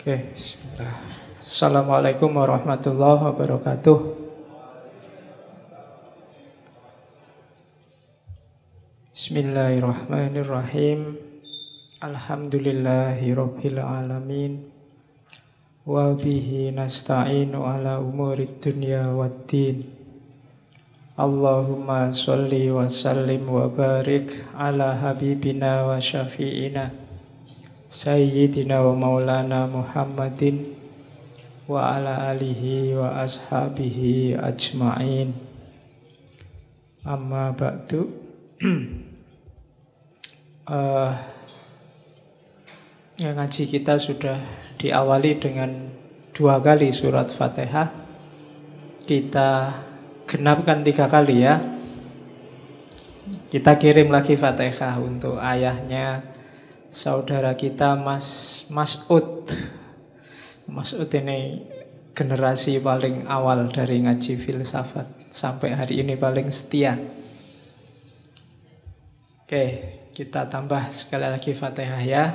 Oke, bismillah. Assalamualaikum warahmatullahi wabarakatuh. Bismillahirrahmanirrahim. Alhamdulillahirabbil alamin. Wa bihi nasta'inu ala umurid dunya waddin. Allahumma sholli wa sallim wa barik ala habibina wa syafi'ina Sayyidina wa maulana Muhammadin wa ala alihi wa ashabihi ajma'in. Amma ba'du. Ngaji kita sudah diawali dengan 2 kali surat Fatihah. Kita genapkan 3 kali ya. Kita kirim lagi Fatihah untuk ayahnya, saudara kita Mas Ud ini generasi paling awal dari ngaji filsafat sampai hari ini paling setia. Oke, kita tambah sekali lagi Fatihah ya.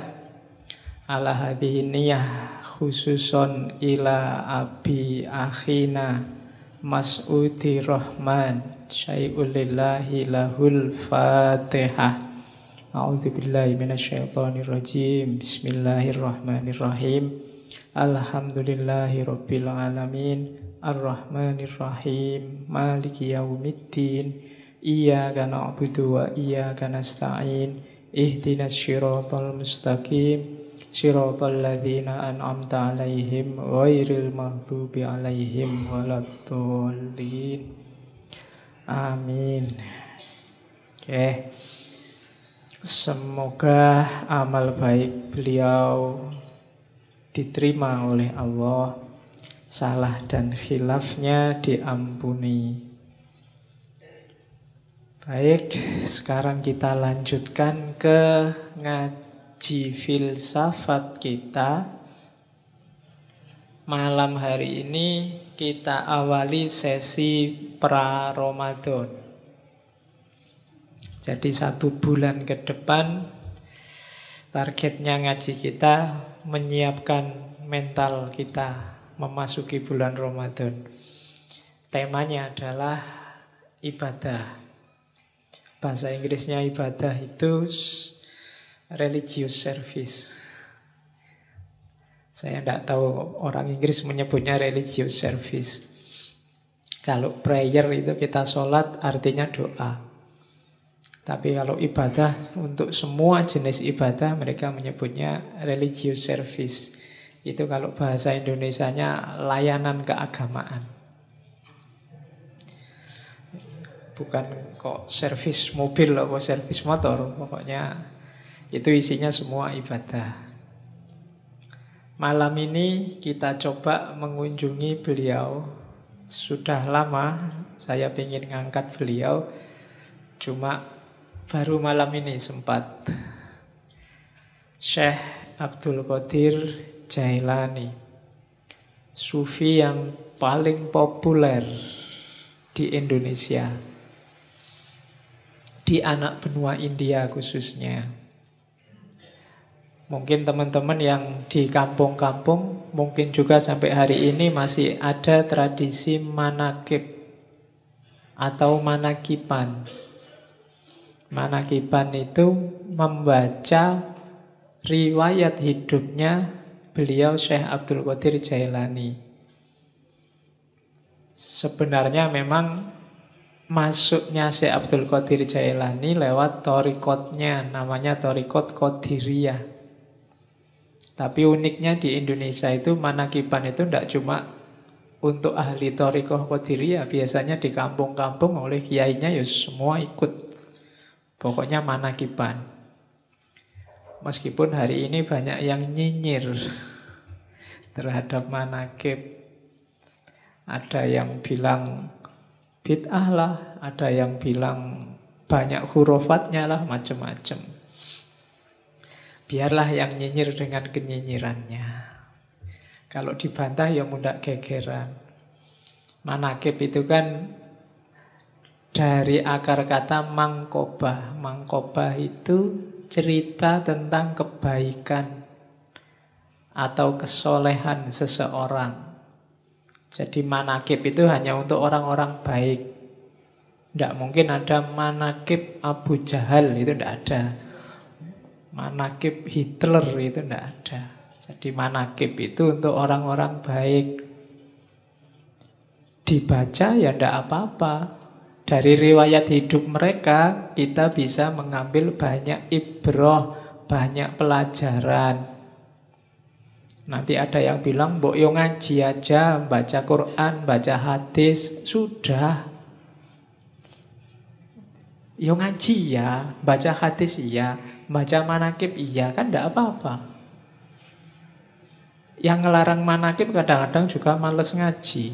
Ala hadhihi niyah khususon ila abi akhina Mas'udi Rahman syai'ulillahi lahul Fatihah. A'udzubillahi minasyaitonirrajim. Bismillahirrahmanirrahim. Alhamdulillahirabbil alamin. Arrahmanirrahim. Maliki yaumiddin. Iyyaka na'budu wa iyyaka nasta'in. Ihdinas shiratal mustaqim. Shiratal ladzina an'amta 'alaihim ghairil maghdubi 'alaihim waladdallin. Amin. Oke. Semoga amal baik beliau diterima oleh Allah, salah dan khilafnya diampuni. Baik, sekarang kita lanjutkan ke ngaji filsafat kita. Malam hari ini kita awali sesi pra-Ramadan. Jadi 1 bulan ke depan targetnya ngaji kita menyiapkan mental kita memasuki bulan Ramadan. Temanya adalah ibadah. Bahasa Inggrisnya ibadah itu religious service. Saya tidak tahu orang Inggris menyebutnya religious service. Kalau prayer itu kita sholat artinya doa. Tapi kalau ibadah, untuk semua jenis ibadah mereka menyebutnya religious service. Itu kalau bahasa Indonesianya layanan keagamaan. Bukan kok servis mobil atau servis motor, pokoknya itu isinya semua ibadah. Malam ini kita coba mengunjungi beliau. Sudah lama saya ingin ngangkat beliau, cuma baru malam ini sempat. Syekh Abdul Qadir Jailani, sufi yang paling populer di Indonesia, di anak benua India khususnya. Mungkin teman-teman yang di kampung-kampung, mungkin juga sampai hari ini masih ada tradisi manakib atau manakipan. Manakiban itu membaca riwayat hidupnya beliau Syekh Abdul Qadir Jailani. Sebenarnya memang masuknya Syekh Abdul Qadir Jailani lewat thariqahnya, namanya Thariqah Qadiriyah. Tapi uniknya di Indonesia itu manakiban itu tidak cuma untuk ahli Thariqah Qadiriyah. Biasanya di kampung-kampung oleh kiainya ya semua ikut. Pokoknya manakiban. Meskipun hari ini banyak yang nyinyir terhadap manakib. Ada yang bilang bid'ah lah, ada yang bilang banyak hurufatnya lah, macam-macam. Biarlah yang nyinyir dengan kenyinyirannya. Kalau dibantah ya mudah gegeran. Manakib itu kan dari akar kata mangkobah. Mangkobah itu cerita tentang kebaikan atau kesolehan seseorang. Jadi manakib itu hanya untuk orang-orang baik. Tidak mungkin ada manakib Abu Jahal, itu tidak ada. Manakib Hitler, itu tidak ada. Jadi manakib itu untuk orang-orang baik. Dibaca ya tidak apa-apa. Dari riwayat hidup mereka kita bisa mengambil banyak ibroh, banyak pelajaran. Nanti ada yang bilang, mbok yo ngaji aja, baca Quran, baca hadis. Sudah. Yo ngaji ya, baca hadis iya, baca manakib iya, kan tidak apa-apa. Yang ngelarang manakib kadang-kadang juga males ngaji,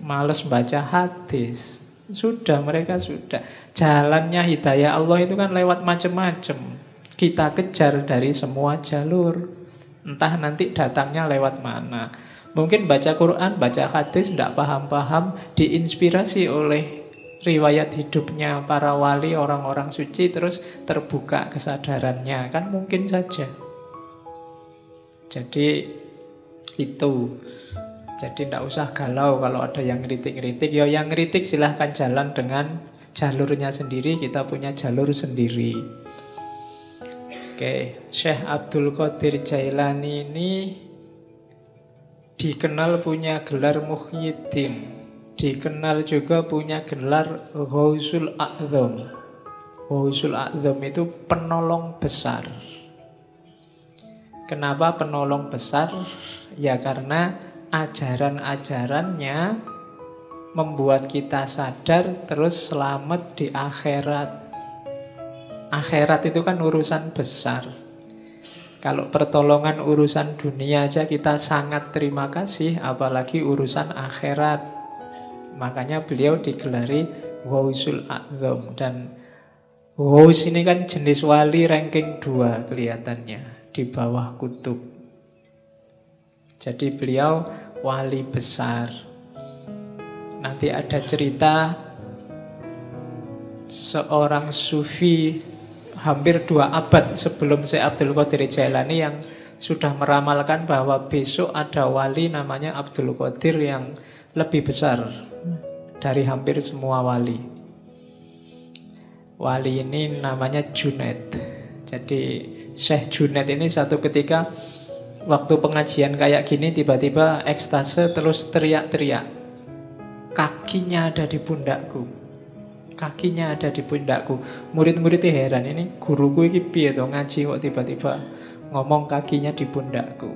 males baca hadis. Sudah, mereka sudah. Jalannya hidayah Allah itu kan lewat macam-macam. Kita kejar dari semua jalur. Entah nanti datangnya lewat mana. Mungkin baca Quran, baca hadis, tidak paham-paham, diinspirasi oleh riwayat hidupnya para wali, orang-orang suci, terus terbuka kesadarannya. Kan mungkin saja. Jadi itu. Jadi tidak usah galau kalau ada yang kritik-kritik. Ya yang kritik silahkan jalan dengan jalurnya sendiri. Kita punya jalur sendiri. Oke, Syekh Abdul Qadir Jailani ini dikenal punya gelar Muhyiddin, dikenal juga punya gelar Ghausul A'zam. Ghausul A'zam itu penolong besar. Kenapa penolong besar? Ya karena ajaran-ajarannya membuat kita sadar terus selamat di akhirat. Akhirat itu kan urusan besar. Kalau pertolongan urusan dunia aja kita sangat terima kasih, apalagi urusan akhirat. Makanya beliau digelari Ghausul A'zam. Dan Ghaus ini kan jenis wali ranking 2 kelihatannya, di bawah kutub. Jadi beliau wali besar. Nanti ada cerita seorang sufi hampir 2 abad sebelum Syekh Abdul Qadir Jailani yang sudah meramalkan bahwa besok ada wali namanya Abdul Qadir yang lebih besar dari hampir semua wali. Wali ini namanya Junaid. Jadi Syekh Junaid ini satu ketika waktu pengajian kayak gini tiba-tiba ekstase terus teriak-teriak, kakinya ada di pundakku. Kakinya ada di pundakku. Murid-muridnya heran, ini guruku iki piye to ngaji kok tiba-tiba ngomong kakinya di pundakku.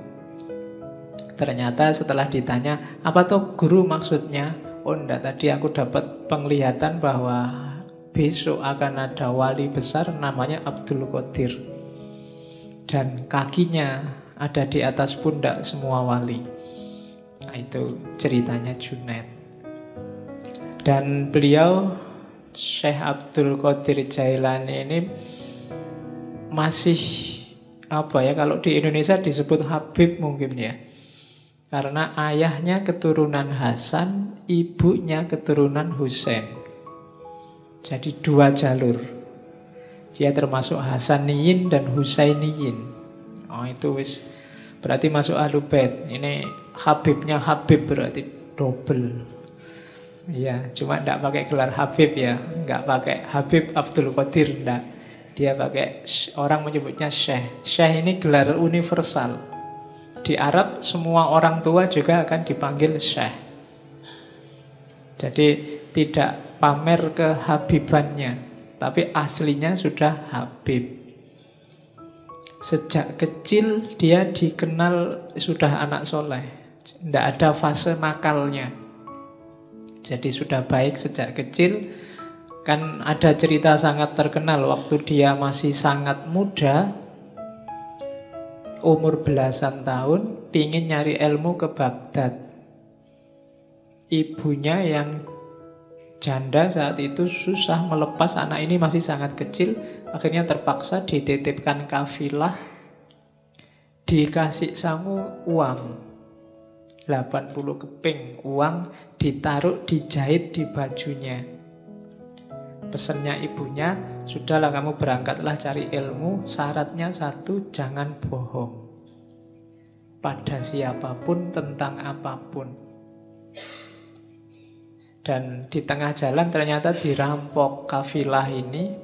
Ternyata setelah ditanya, apa toh guru maksudnya? Oh enggak, tadi aku dapat penglihatan bahwa besok akan ada wali besar namanya Abdul Qadir. Dan kakinya ada di atas pundak semua wali. Nah, itu ceritanya Junaid. Dan beliau Syekh Abdul Qadir Jailani ini masih apa ya, kalau di Indonesia disebut Habib mungkin ya, karena ayahnya keturunan Hasan, ibunya keturunan Hussein. Jadi 2 jalur. Dia termasuk Hasaniyin dan Husainiyin. Oh itu wis berarti masuk Ahlul Bait. Ini Habibnya Habib berarti double. Ya, cuma tidak pakai gelar Habib ya, nggak pakai Habib Abdul Qadir, ndak. Dia pakai, orang menyebutnya Syekh. Syekh ini gelar universal. Di Arab semua orang tua juga akan dipanggil Syekh. Jadi tidak pamer kehabibannya, tapi aslinya sudah Habib. Sejak kecil dia dikenal sudah anak soleh, tidak ada fase nakalnya. Jadi sudah baik sejak kecil. Kan ada cerita sangat terkenal waktu dia masih sangat muda, umur belasan tahun, pingin nyari ilmu ke Baghdad. Ibunya yang janda saat itu susah melepas anak ini masih sangat kecil. Akhirnya terpaksa dititipkan kafilah, dikasih sangu uang 80 keping uang, ditaruh, dijahit di bajunya. Pesannya ibunya, sudahlah kamu berangkatlah cari ilmu, syaratnya 1, jangan bohong. pada siapapun tentang apapun. Dan di tengah jalan ternyata dirampok kafilah ini,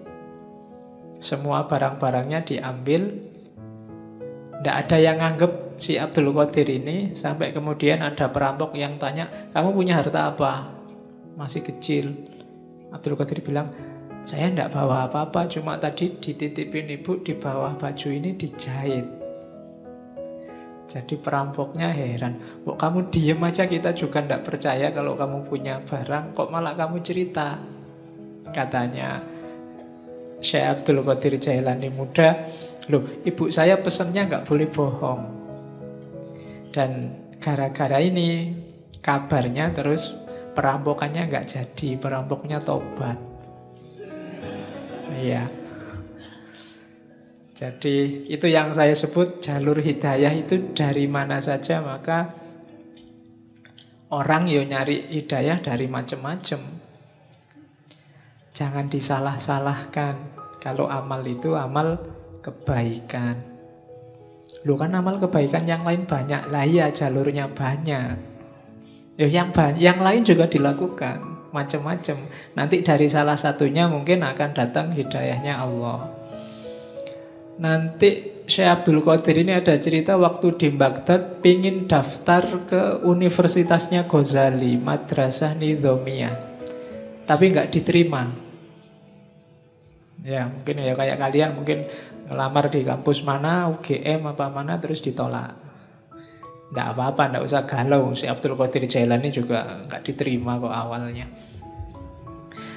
semua barang-barangnya diambil. Tidak ada yang nganggep si Abdul Qadir ini, sampai kemudian ada perampok yang tanya, "Kamu punya harta apa? Masih kecil." Abdul Qadir bilang, "Saya tidak bawa apa-apa, cuma tadi dititipin ibu di bawah baju ini dijahit." Jadi perampoknya heran, "Kok kamu diem aja, kita juga tidak percaya kalau kamu punya barang, kok malah kamu cerita?" Katanya Syekh Abdul Qadir Jailani muda, "Loh, ibu saya pesannya nggak boleh bohong." Dan gara-gara ini kabarnya terus perampokannya nggak jadi, perampoknya tobat. Iya. Jadi itu yang saya sebut jalur hidayah itu dari mana saja, maka orang yo nyari hidayah dari macam-macam. Jangan disalah-salahkan kalau amal itu amal kebaikan. Lu kan amal kebaikan yang lain banyak. Lah iya, jalurnya banyak. Ya, yang lain juga dilakukan, macam-macam. Nanti dari salah satunya mungkin akan datang hidayahnya Allah. Nanti Syekh Abdul Qadir ini ada cerita waktu di Baghdad pingin daftar ke universitasnya Ghazali, Madrasah Nizhamiyah, tapi nggak diterima. Ya mungkin ya kayak kalian mungkin ngelamar di kampus mana, UGM apa mana, terus ditolak. Nggak apa-apa, nggak usah galau. Si Abdul Qadir Jailani juga nggak diterima kok awalnya.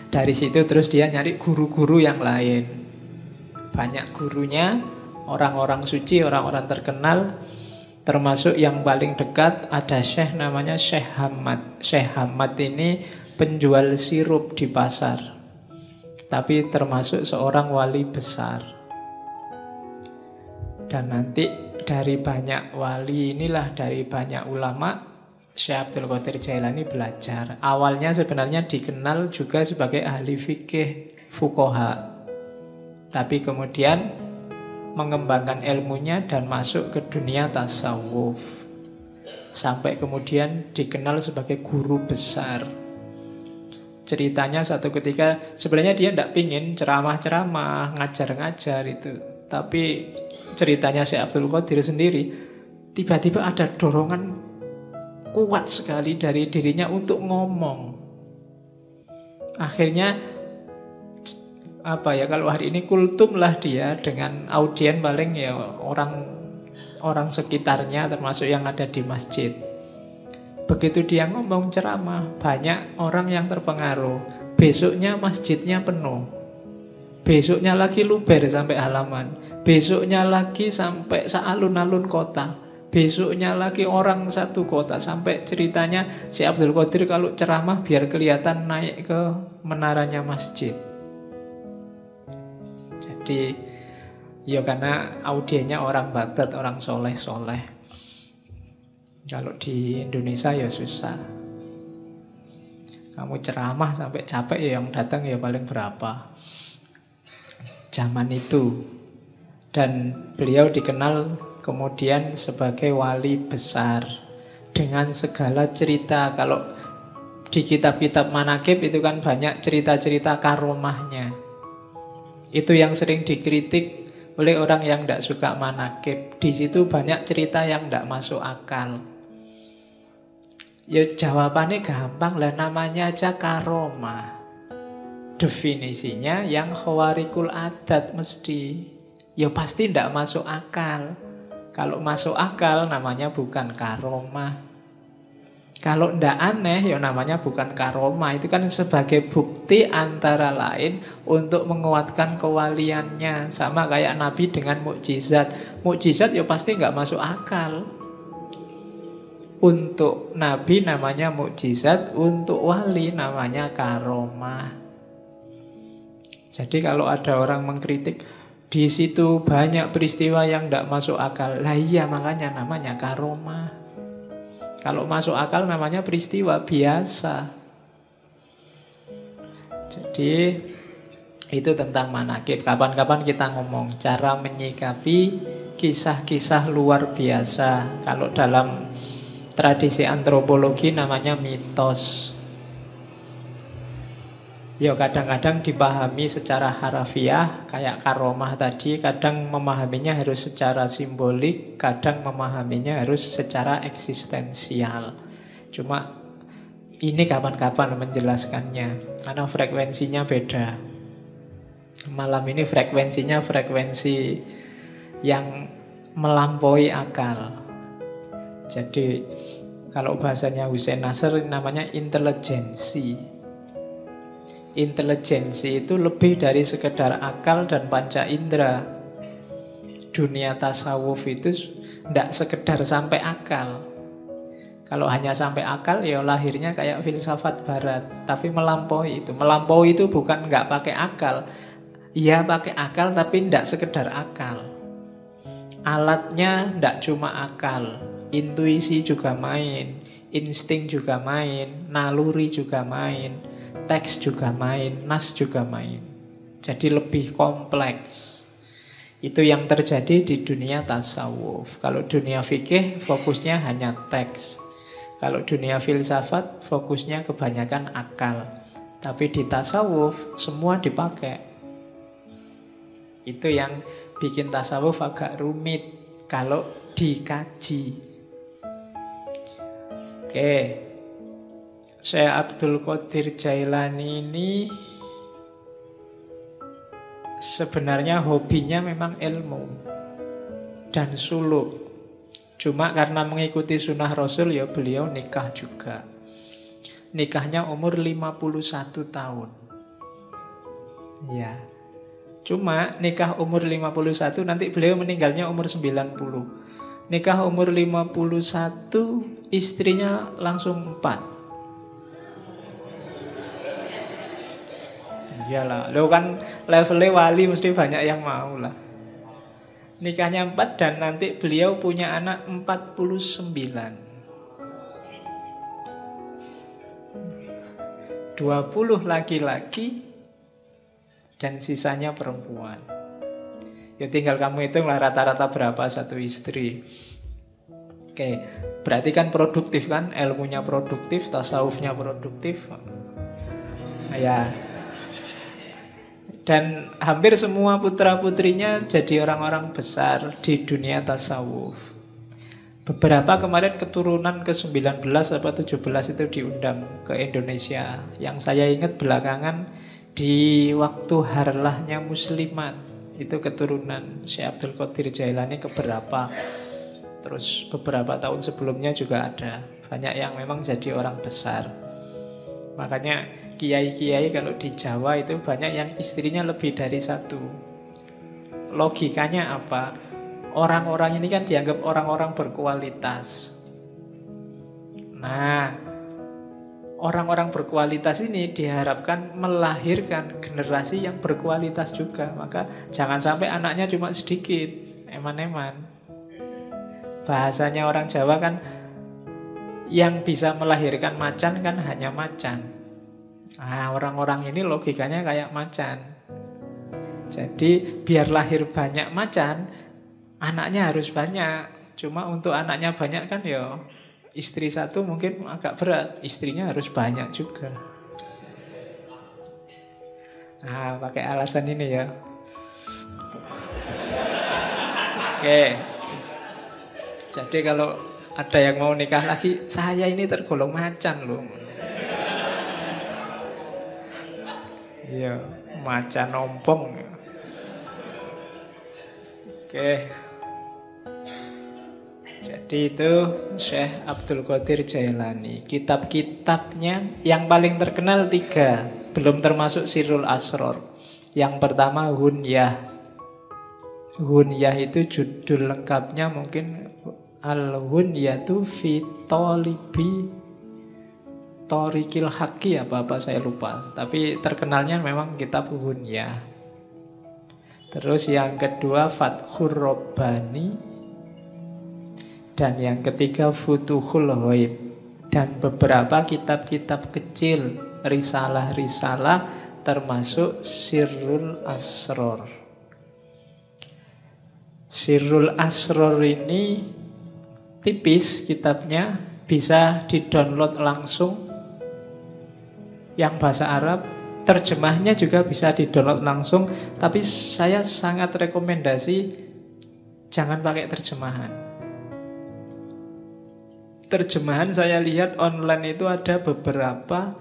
Dari situ terus dia nyari guru-guru yang lain. Banyak gurunya, orang-orang suci, orang-orang terkenal. Termasuk yang paling dekat ada syekh namanya Syekh Hamad. Syekh Hamad ini penjual sirup di pasar, tapi termasuk seorang wali besar. Dan nanti dari banyak wali inilah, dari banyak ulama, Syekh Abdul Qadir Jailani belajar. Awalnya sebenarnya dikenal juga sebagai ahli fikih, fuqaha, tapi kemudian mengembangkan ilmunya dan masuk ke dunia tasawuf. Sampai kemudian dikenal sebagai guru besar. Ceritanya satu ketika sebenarnya dia tidak pingin ceramah-ceramah, ngajar-ngajar itu. Tapi ceritanya Syekh Abdul Qadir sendiri, tiba-tiba ada dorongan kuat sekali dari dirinya untuk ngomong. Akhirnya kalau hari ini kultum lah dia dengan audien paling ya orang sekitarnya, termasuk yang ada di masjid. Begitu dia ngomong ceramah, banyak orang yang terpengaruh. Besoknya masjidnya penuh, besoknya lagi luber sampai halaman, besoknya lagi sampai sealun-alun kota, besoknya lagi orang satu kota. Sampai ceritanya si Abdul Qadir kalau ceramah biar kelihatan naik ke menaranya masjid. Ya karena audiennya orang Baghdad, orang soleh-soleh. Kalau di Indonesia ya susah. Kamu ceramah sampai capek ya yang datang ya paling berapa. Zaman itu. Dan beliau dikenal kemudian sebagai wali besar dengan segala cerita. Kalau di kitab-kitab manakib itu kan banyak cerita-cerita karomahnya. Itu yang sering dikritik oleh orang yang tidak suka manakib. Di situ banyak cerita yang tidak masuk akal. Ya jawabannya gampang lah, namanya aja karomah. Definisinya yang khawarikul adat mesti. Ya pasti tidak masuk akal. Kalau masuk akal namanya bukan karomah. Kalau tidak aneh, ya namanya bukan karomah. Itu kan sebagai bukti antara lain untuk menguatkan kewaliannya. Sama kayak Nabi dengan mukjizat. Mukjizat ya pasti nggak masuk akal. Untuk Nabi namanya mukjizat, untuk wali namanya karomah. Jadi kalau ada orang mengkritik, di situ banyak peristiwa yang tidak masuk akal. Lah iya, makanya namanya karomah. Kalau masuk akal namanya peristiwa biasa. Jadi itu tentang manakib. Kapan-kapan kita ngomong cara menyikapi kisah-kisah luar biasa. Kalau dalam tradisi antropologi namanya mitos. Ya kadang-kadang dipahami secara harafiah kayak karomah tadi, kadang memahaminya harus secara simbolik, kadang memahaminya harus secara eksistensial. Cuma ini kapan-kapan menjelaskannya, karena frekuensinya beda. Malam ini frekuensinya frekuensi yang melampaui akal. Jadi kalau bahasanya Hossein Nasr namanya intelijensi. Intelijensi itu lebih dari sekedar akal dan panca indera. Dunia tasawuf itu tidak sekedar sampai akal. Kalau hanya sampai akal ya lahirnya kayak filsafat barat. Tapi melampaui itu. Melampaui itu bukan nggak pakai akal. Iya pakai akal tapi tidak sekedar akal. Alatnya tidak cuma akal. Intuisi juga main. Insting juga main. Naluri juga main. Teks juga main, nas juga main. Jadi lebih kompleks. Itu yang terjadi di dunia tasawuf. Kalau dunia fikih fokusnya hanya teks. Kalau dunia filsafat fokusnya kebanyakan akal. Tapi di tasawuf semua dipakai. Itu yang bikin tasawuf agak rumit kalau dikaji. Oke. Syekh Abdul Qadir Jailani ini sebenarnya hobinya memang ilmu dan suluk. Cuma karena mengikuti sunnah Rasul ya beliau nikah juga. Nikahnya umur 51 tahun. Ya. Cuma nikah umur 51 nanti beliau meninggalnya umur 90. Nikah umur 51 istrinya langsung 4. Iyalah, lo kan levelnya wali mesti banyak yang mau lah. Nikahnya 4 dan nanti beliau punya anak 49. 20 laki-laki dan sisanya perempuan. Ya tinggal kamu hitung lah rata-rata berapa satu istri. Oke, berarti kan produktif kan? Ilmunya produktif, tasawufnya produktif. Ya. Dan hampir semua putra-putrinya jadi orang-orang besar di dunia tasawuf. Beberapa kemarin keturunan ke-19 atau 17 itu diundang ke Indonesia. Yang saya ingat belakangan di waktu harlahnya muslimat. Itu keturunan Syekh Abdul Qadir Jailani keberapa. Terus beberapa tahun sebelumnya juga ada. Banyak yang memang jadi orang besar. Makanya kiai-kiai kalau di Jawa itu banyak yang istrinya lebih dari satu. Logikanya apa? Orang-orang ini kan dianggap orang-orang berkualitas. Nah, orang-orang berkualitas ini diharapkan melahirkan generasi yang berkualitas juga. Maka jangan sampai anaknya cuma sedikit. Eman-eman. Bahasanya orang Jawa kan yang bisa melahirkan macan kan hanya macan. Nah, orang-orang ini logikanya kayak macan. Jadi biar lahir banyak macan, anaknya harus banyak. Cuma untuk anaknya banyak kan ya istri satu mungkin agak berat. Istrinya harus banyak juga. Nah, pakai alasan ini ya. Oke. Jadi kalau ada yang mau nikah lagi, saya ini tergolong macan loh. Iya, macan ompong. Oke. Jadi itu Syekh Abdul Qadir Jailani. Kitab-kitabnya yang paling terkenal 3, belum termasuk Sirrul Asrar. Yang pertama Hunyah. Hunyah itu judul lengkapnya mungkin Al-Hunyatu fi Thalibi Thariqil Haqi apa-apa saya lupa. Tapi terkenalnya memang kitab Hunyah. Terus yang kedua Fathur Rabbani. Dan yang ketiga Futuhul Ghaib. Dan beberapa kitab-kitab kecil, risalah-risalah, termasuk Sirrul Asrar. Sirrul Asror ini tipis kitabnya, bisa didownload langsung yang bahasa Arab, terjemahnya juga bisa didownload langsung, tapi saya sangat rekomendasi jangan pakai terjemahan. Terjemahan saya lihat online itu ada beberapa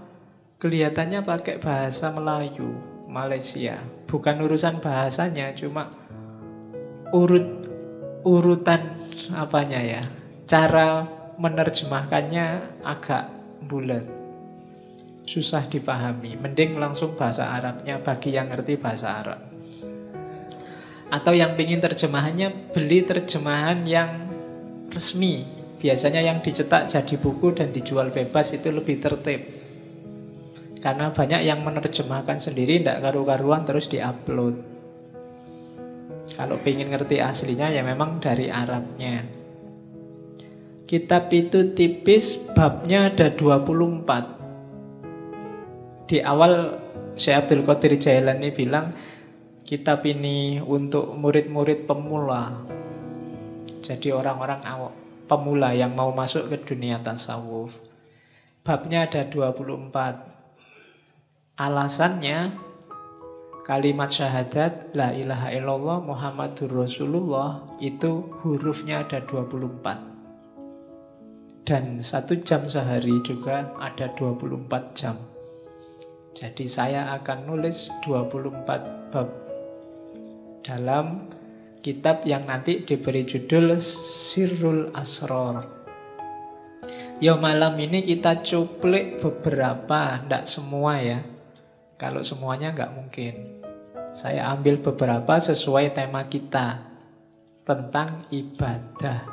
kelihatannya pakai bahasa Melayu, Malaysia. Bukan urusan bahasanya, cuma urutan apanya ya, cara menerjemahkannya agak bulat, susah dipahami. Mending langsung bahasa Arabnya bagi yang ngerti bahasa Arab. Atau yang pingin terjemahannya, beli terjemahan yang resmi. Biasanya yang dicetak jadi buku dan dijual bebas itu lebih tertib. Karena banyak yang menerjemahkan sendiri, tidak karu-karuan terus diupload. Kalau pingin ngerti aslinya ya memang dari Arabnya. Kitab itu tipis, babnya ada 24. Di awal Syekh Abdul Qadir Jailani bilang kitab ini untuk murid-murid pemula. Jadi orang-orang pemula yang mau masuk ke dunia tasawuf. Babnya ada 24. Alasannya kalimat syahadat la ilaha illallah Muhammadur Rasulullah itu hurufnya ada 24. Dan 1 jam sehari juga ada 24 jam. Jadi saya akan nulis 24 bab dalam kitab yang nanti diberi judul Sirrul Asror. Ya malam ini kita cuplik beberapa, ndak semua ya. Kalau semuanya nggak mungkin. Saya ambil beberapa sesuai tema kita tentang ibadah.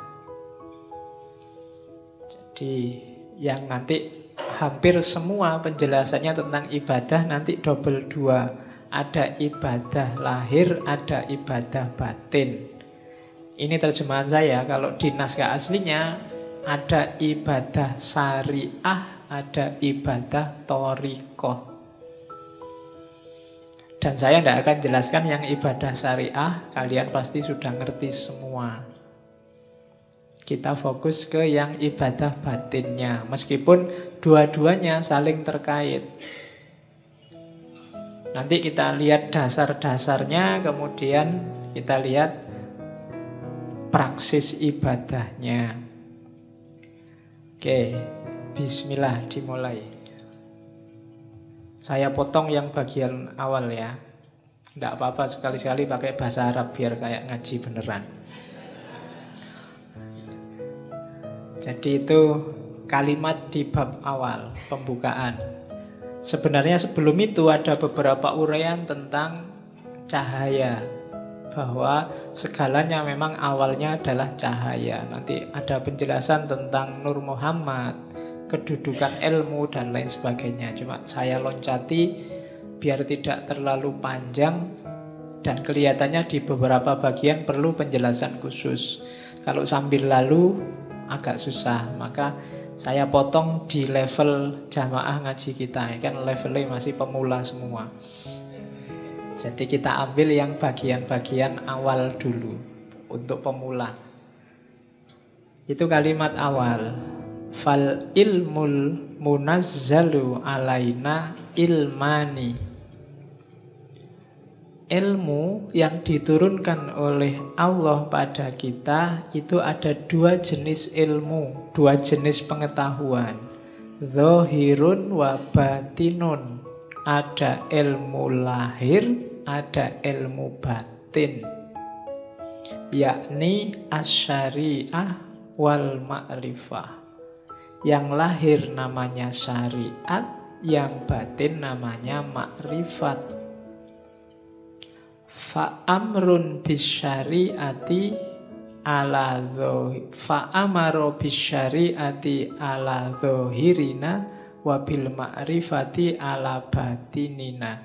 Jadi yang nanti hampir semua penjelasannya tentang ibadah nanti double 2. Ada ibadah lahir, ada ibadah batin. Ini terjemahan saya. Kalau di naskah aslinya ada ibadah syariah, ada ibadah thariqah. Dan saya tidak akan jelaskan yang ibadah syariah, kalian pasti sudah ngerti semua. Kita fokus ke yang ibadah batinnya, meskipun dua-duanya saling terkait. Nanti kita lihat dasar-dasarnya, kemudian kita lihat praksis ibadahnya. Oke, bismillah dimulai. Saya potong yang bagian awal ya. Tidak apa-apa, sekali-sekali pakai bahasa Arab biar kayak ngaji beneran. Jadi itu kalimat di bab awal, pembukaan. Sebenarnya sebelum itu ada beberapa uraian tentang cahaya. Bahwa segalanya memang awalnya adalah cahaya. Nanti ada penjelasan tentang Nur Muhammad, kedudukan ilmu dan lain sebagainya. Cuma saya loncati biar tidak terlalu panjang, dan kelihatannya di beberapa bagian perlu penjelasan khusus. Kalau sambil lalu agak susah, maka saya potong di level jamaah ngaji kita. Kan levelnya masih pemula semua. Jadi kita ambil yang bagian-bagian awal dulu untuk pemula. Itu kalimat awal. Fal ilmul munazzalu alaina ilmani. Ilmu yang diturunkan oleh Allah pada kita itu ada 2 jenis ilmu, 2 jenis pengetahuan. Zahirun wa batinun. Ada ilmu lahir, ada ilmu batin. Yakni asyariah wal ma'rifah. Yang lahir namanya syariat, yang batin namanya makrifat. Fa'amrun bisyariati ala dhohirina, fa'amaro bisyariati ala dhohirina, wabil ma'rifati ala batinina.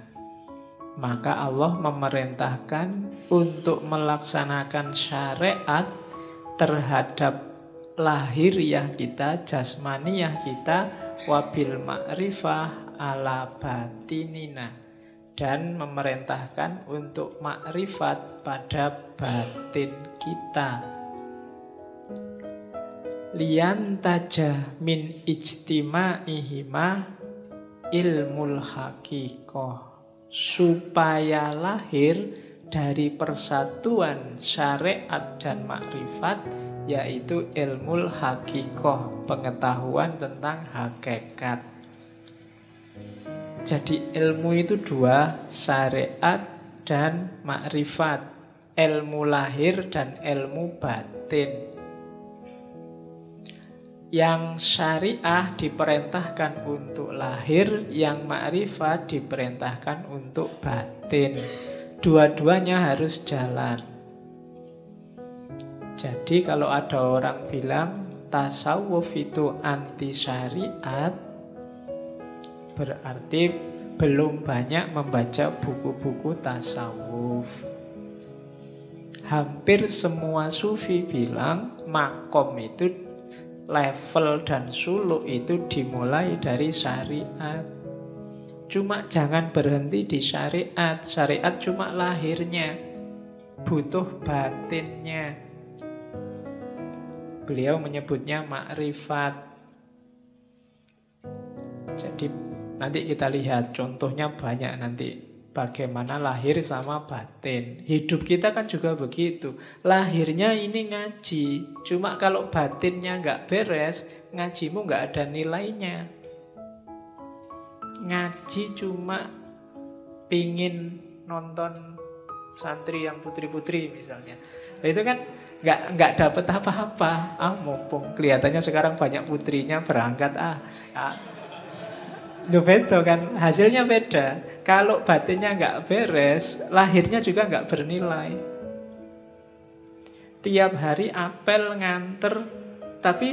Maka Allah memerintahkan untuk melaksanakan syariat terhadap lahiriah kita, jasmaniah kita, wabil ma'rifah ala batinina, dan memerintahkan untuk makrifat pada batin kita. Liantaja min ijtima'ihima ilmul hakikoh, supaya lahir dari persatuan syariat dan makrifat, yaitu ilmul hakikoh, pengetahuan tentang hakikat. Jadi ilmu itu dua, syariat dan makrifat, ilmu lahir dan ilmu batin. Yang syariah diperintahkan untuk lahir, yang ma'rifat diperintahkan untuk batin. Dua-duanya harus jalan. Jadi kalau ada orang bilang tasawuf itu anti syariat, berarti belum banyak membaca buku-buku tasawuf. Hampir semua sufi bilang makom itu, level dan suluk itu dimulai dari syariat. Cuma jangan berhenti di syariat. Syariat cuma lahirnya, butuh batinnya. Beliau menyebutnya makrifat. Jadi nanti kita lihat contohnya banyak nanti, bagaimana lahir sama batin. Hidup kita kan juga begitu. Lahirnya ini ngaji, cuma kalau batinnya nggak beres, ngajimu nggak ada nilainya. Ngaji cuma pingin nonton santri yang putri-putri misalnya, itu kan nggak dapet apa-apa. Mumpung kelihatannya sekarang banyak putrinya berangkat, itu beda kan, hasilnya beda. Kalau batinnya nggak beres, lahirnya juga nggak bernilai. Tiap hari apel nganter, tapi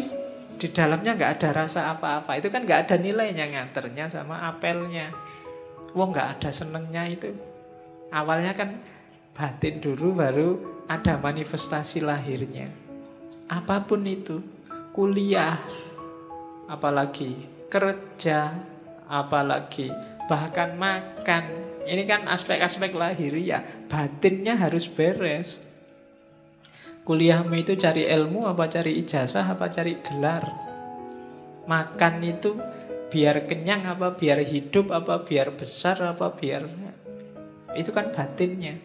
di dalamnya nggak ada rasa apa-apa, itu kan nggak ada nilainya nganternya sama apelnya. Wong nggak ada senengnya itu. Awalnya kan batin dulu, baru ada manifestasi lahirnya. Apapun itu, kuliah, apalagi kerja, apalagi bahkan makan, ini kan aspek-aspek lahiriah. Batinnya harus beres. Kuliahmu itu cari ilmu, apa cari ijazah, apa cari gelar. Makan itu biar kenyang, apa biar hidup, apa biar besar, apa biar, itu kan batinnya.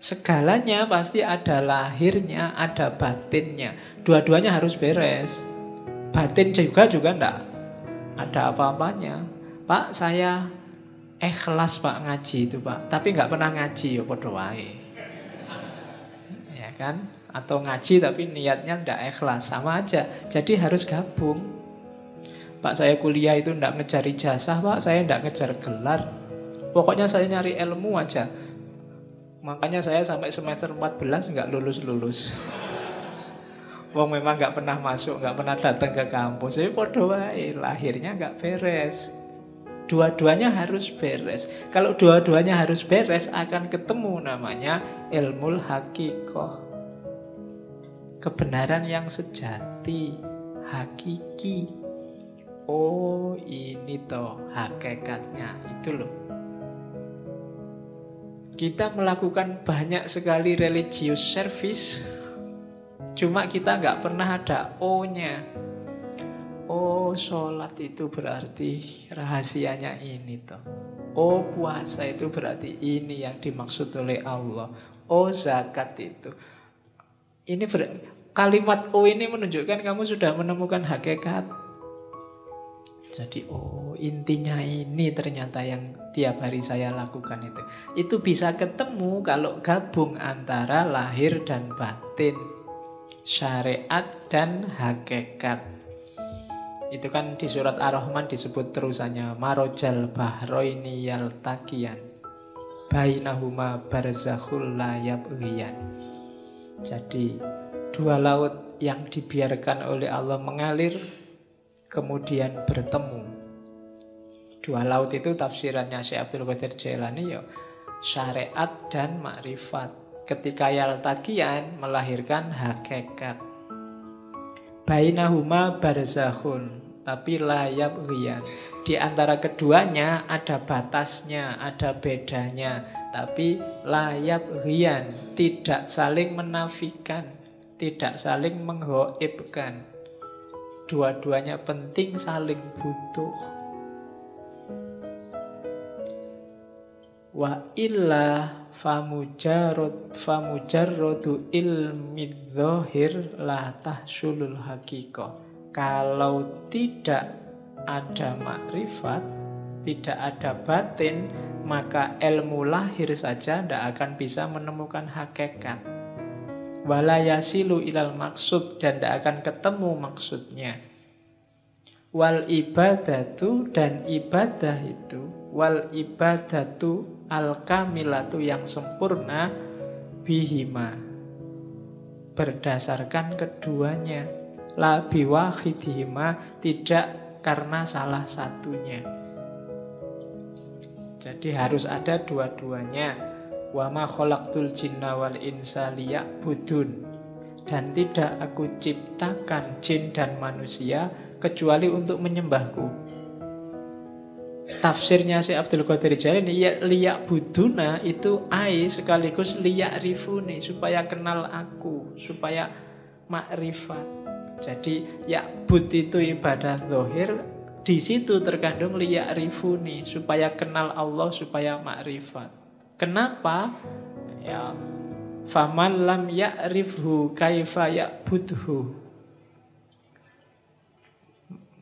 Segalanya pasti ada lahirnya, ada batinnya. Dua-duanya harus beres. Batin juga enggak ada apa-apanya. Pak, saya ikhlas pak ngaji itu pak, tapi nggak pernah ngaji, ya podo wae, ya kan? Atau ngaji tapi niatnya nggak ikhlas, sama aja. Jadi harus gabung. Pak, saya kuliah itu nggak ngejar ijazah pak, saya nggak ngejar gelar, pokoknya saya nyari ilmu aja. Makanya saya sampai semester 14 nggak lulus-lulus. Wong memang nggak pernah masuk, nggak pernah datang ke kampus, ya podo wae, lahirnya nggak beres. Dua-duanya harus beres. Kalau dua-duanya harus beres, akan ketemu namanya ilmul hakikoh, kebenaran yang sejati, hakiki. Oh, ini toh hakikatnya itu loh. Kita melakukan banyak sekali religious service, cuma kita nggak pernah ada O-nya. Oh, sholat itu berarti rahasianya ini toh. Oh, puasa itu berarti ini yang dimaksud oleh Allah. Oh, zakat itu. Ini kalimat oh ini menunjukkan kamu sudah menemukan hakikat. Jadi oh, intinya ini ternyata yang tiap hari saya lakukan itu. Itu bisa ketemu kalau gabung antara lahir dan batin, syariat dan hakikat. Itu kan di surat Ar-Rahman disebut terusannya marojal bahroini yaltaqiyan bainahuma barzakhul la yabghiyan. Jadi dua laut yang dibiarkan oleh Allah mengalir kemudian bertemu. Dua laut itu tafsirannya Syekh Abdul Qadir Jailani ya, syariat dan makrifat. Ketika yaltaqiyan melahirkan hakikat. Bainahuma barzakhun, tapi layab riyan. Di antara keduanya ada batasnya, ada bedanya, tapi layab riyan, tidak saling menafikan, tidak saling menghoibkan. Dua-duanya penting, saling butuh. Wa illa famujarrodu ilmi dzohir la tahsulul hakikoh. Kalau tidak ada makrifat, tidak ada batin, maka ilmu lahir saja tidak akan bisa menemukan hakikat. Wala yasilu ilal maksud, dan tidak akan ketemu maksudnya. Wal ibadatu, dan ibadah itu, wal ibadatu al-kamilatu, yang sempurna, bihima, berdasarkan keduanya. La biwahidihima, tidak karena salah satunya. Jadi harus ada dua-duanya. Wa ma khalaqtul jinna wal insa liya'budun, dan tidak aku ciptakan jin dan manusia kecuali untuk menyembahku. Tafsirnya Syekh Abdul Qadir Jailani, liyak buduna itu ai sekaligus liyak rifuni, supaya kenal aku, supaya makrifat. Jadi ya bud itu ibadah zahir, di situ terkandung liyak rifuni, supaya kenal Allah, supaya makrifat. Kenapa? Ya faman lam ya'rifhu kaifa ya'budhu.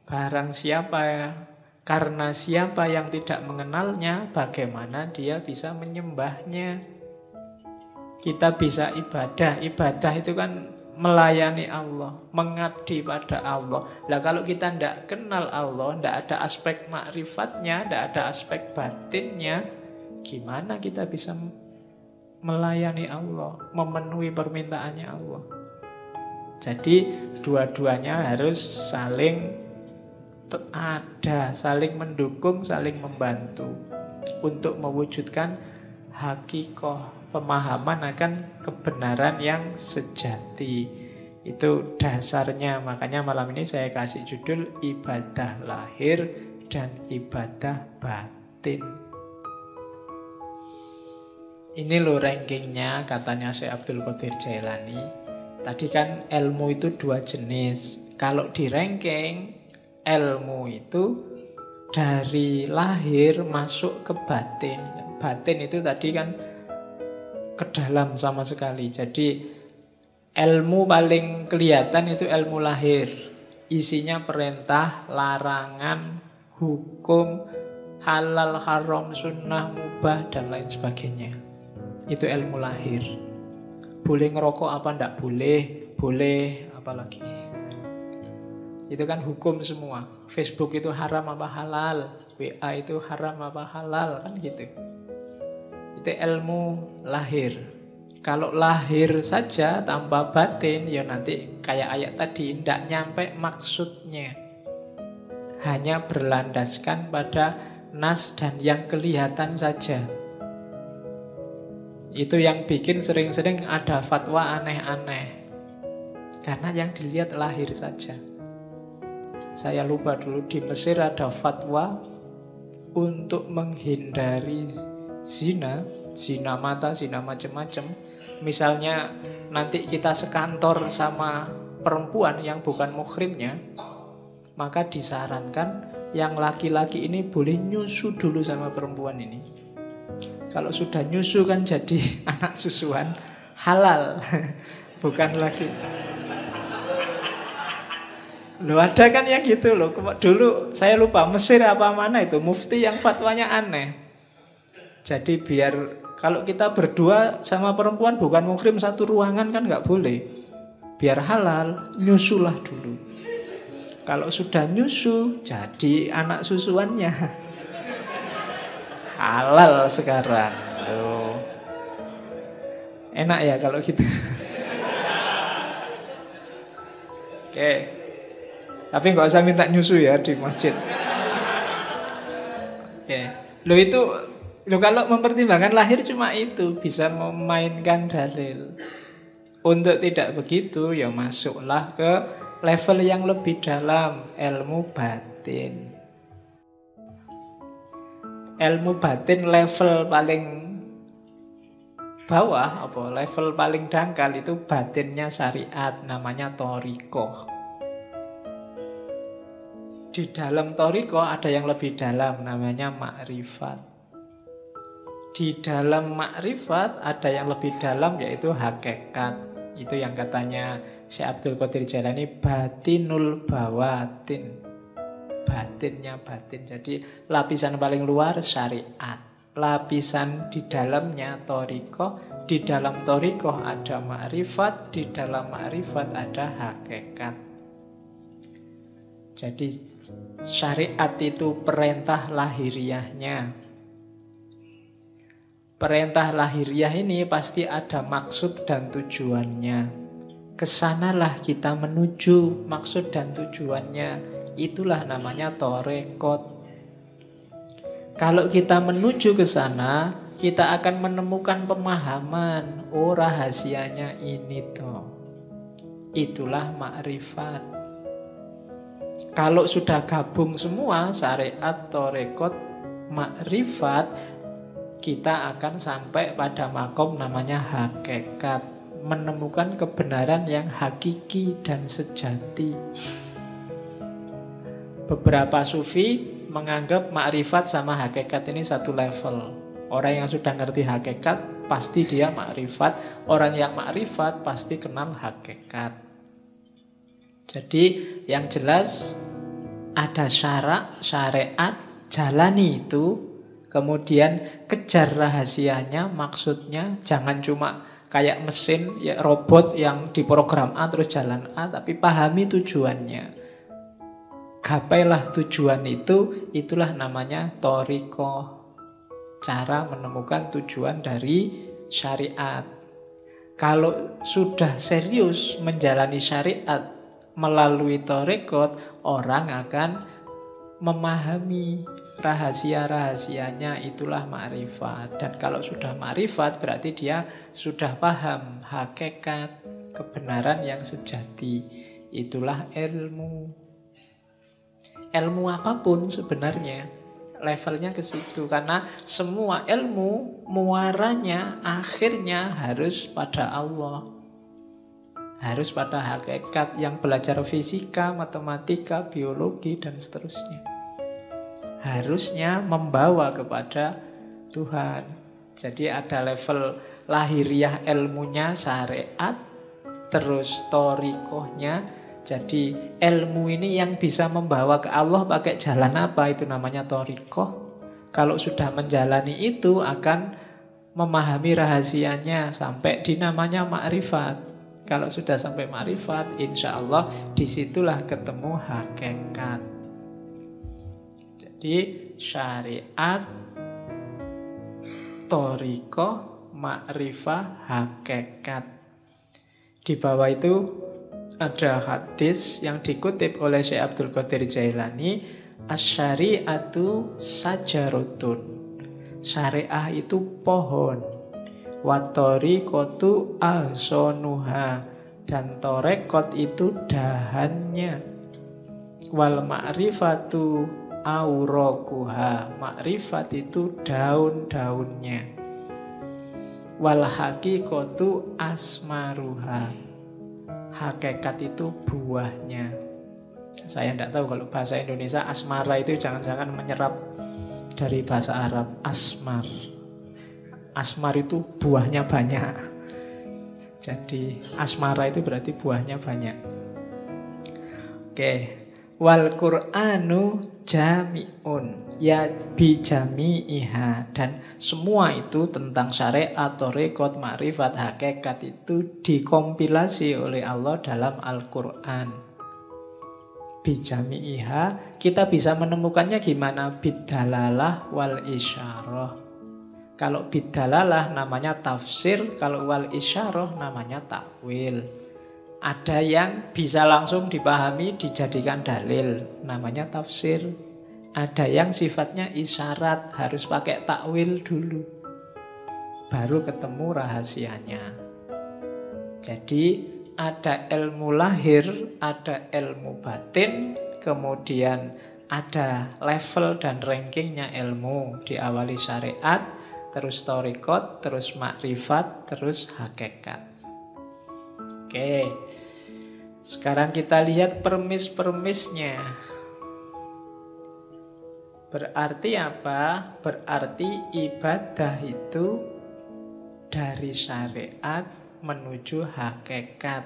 Barang siapa ya, karena siapa yang tidak mengenalnya, bagaimana dia bisa menyembahnya? Kita bisa ibadah. Ibadah itu kan melayani Allah, mengabdi pada Allah. Nah, kalau kita tidak kenal Allah, tidak ada aspek makrifatnya, tidak ada aspek batinnya, gimana kita bisa melayani Allah, memenuhi permintaannya Allah? Jadi dua-duanya harus saling ada, saling mendukung, saling membantu untuk mewujudkan hakikoh, pemahaman akan kebenaran yang sejati. Itu dasarnya. Makanya malam ini saya kasih judul ibadah lahir dan ibadah batin. Ini loh rankingnya, katanya Syekh Abdul Qadir Jailani. Tadi kan ilmu itu dua jenis. Kalau di ranking, ilmu itu dari lahir masuk ke batin. Batin itu tadi kan ke dalam sama sekali. Jadi ilmu paling kelihatan itu ilmu lahir. Isinya perintah, larangan, hukum, halal, haram, sunnah, mubah, dan lain sebagainya. Itu ilmu lahir. Boleh ngerokok apa ndak boleh, boleh apalagi. Itu kan hukum semua. Facebook itu haram apa halal, WA itu haram apa halal, kan gitu. Itu ilmu lahir. Kalau lahir saja tanpa batin, ya nanti kayak ayat tadi, tidak nyampe maksudnya. Hanya berlandaskan pada nas dan yang kelihatan saja. Itu yang bikin sering-sering ada fatwa aneh-aneh, karena yang dilihat lahir saja. Saya lupa dulu, di Mesir ada fatwa untuk menghindari zina, zina mata, zina macam-macam. Misalnya nanti kita sekantor sama perempuan yang bukan muhrimnya, maka disarankan yang laki-laki ini boleh nyusu dulu sama perempuan ini. Kalau sudah nyusu kan jadi anak susuan, halal, bukan lagi. Loh, ada kan yang gitu loh. Dulu saya lupa Mesir apa mana itu, mufti yang fatwanya aneh. Jadi biar kalau kita berdua sama perempuan bukan muhrim satu ruangan kan nggak boleh. Biar halal, nyusulah dulu. Kalau sudah nyusu jadi anak susuannya. Halal sekarang. Loh. Enak ya kalau gitu. Oke. Okay. Tapi nggak usah minta nyusu ya di masjid. Oke. Lo itu, lo kalau mempertimbangkan lahir cuma itu, bisa memainkan dalil. Untuk tidak begitu, ya masuklah ke level yang lebih dalam, ilmu batin. Ilmu batin level paling bawah, level paling dangkal itu batinnya syariat, namanya thariqah. Di dalam thariqah ada yang lebih dalam, namanya makrifat. Di dalam makrifat ada yang lebih dalam, yaitu hakikat. Itu yang katanya Syekh Abdul Qadir Jailani, batinul bawatin, batinnya batin. Jadi lapisan paling luar syariat, lapisan di dalamnya thariqah, di dalam thariqah ada ma'rifat, di dalam ma'rifat ada hakikat. Jadi syariat itu perintah lahiriahnya. Perintah lahiriah ini pasti ada maksud dan tujuannya. Kesanalah kita menuju, maksud dan tujuannya. Itulah namanya thariqah. Kalau kita menuju ke sana, kita akan menemukan pemahaman, oh rahasianya ini toh. Itulah makrifat. Kalau sudah gabung semua, syariat, thariqah, makrifat, kita akan sampai pada makom namanya hakikat, menemukan kebenaran yang hakiki dan sejati. Beberapa sufi menganggap makrifat sama hakikat ini satu level. Orang yang sudah ngerti hakikat pasti dia makrifat, orang yang makrifat pasti kenal hakikat. Jadi yang jelas ada syariat, jalani itu. Kemudian kejar rahasianya, maksudnya jangan cuma kayak mesin, ya, robot yang diprogram A terus jalan A, tapi pahami tujuannya. Gapailah tujuan itu, itulah namanya thariqah. Cara menemukan tujuan dari syariat. Kalau sudah serius menjalani syariat melalui thariqah, orang akan memahami rahasia-rahasianya, itulah ma'rifat. Dan kalau sudah ma'rifat berarti dia sudah paham hakikat, kebenaran yang sejati. Itulah ilmu. Ilmu apapun sebenarnya levelnya ke situ, karena semua ilmu muaranya akhirnya harus pada Allah, harus pada hakikat. Yang belajar fisika, matematika, biologi dan seterusnya harusnya membawa kepada Tuhan. Jadi ada level lahiriah ilmunya syariat, terus thariqahnya. Jadi ilmu ini yang bisa membawa ke Allah pakai jalan apa, itu namanya thariqah. Kalau sudah menjalani itu akan memahami rahasianya sampai di namanya makrifat. Kalau sudah sampai makrifat, insya Allah disitulah ketemu hakikat. Di syariat, thariqah, ma'rifah, hakikat. Di bawah itu ada hadis yang dikutip oleh Syekh Abdul Qadir Jailani, asy-syari'atu sajarotun, syariah itu pohon, wa thariqatu ahsanuha, dan thariqah itu dahannya, wal ma'rifatu aurokuha, makrifat itu daun-daunnya, wal hakikatu asmaruha, hakikat itu buahnya. Saya tidak tahu kalau bahasa Indonesia asmara itu jangan-jangan menyerap dari bahasa Arab, asmar. Asmar itu buahnya banyak. Jadi asmara itu berarti buahnya banyak. Oke. Wal Qur'anu jami'un ya bijami'iha, dan semua itu tentang syariat, thariqah, ma'rifat, hakikat itu dikompilasi oleh Allah dalam Al-Qur'an. Bijami'iha, kita bisa menemukannya gimana? Bidalalah wal isyarah. Kalau bidalalah namanya tafsir, kalau wal isyarah namanya takwil. Ada yang bisa langsung dipahami, dijadikan dalil, namanya tafsir. Ada yang sifatnya isyarat, harus pakai takwil dulu, baru ketemu rahasianya. Jadi ada ilmu lahir, ada ilmu batin, kemudian ada level dan rankingnya ilmu. Diawali syariat, terus thariqat, terus makrifat, terus hakikat. Oke, sekarang kita lihat permis-permisnya. Berarti apa? Berarti ibadah itu dari syariat menuju hakikat.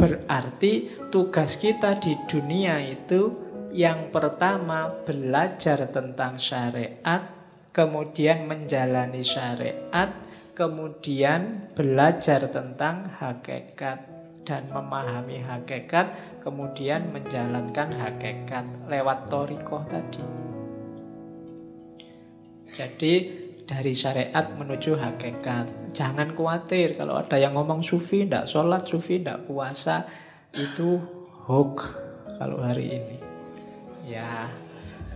Berarti tugas kita di dunia itu yang pertama belajar tentang syariat, kemudian menjalani syariat, kemudian belajar tentang hakikat dan memahami hakikat, kemudian menjalankan hakikat lewat thariqah tadi. Jadi dari syariat menuju hakikat. Jangan khawatir kalau ada yang ngomong sufi tidak sholat, sufi tidak puasa, itu hoax kalau hari ini. Ya,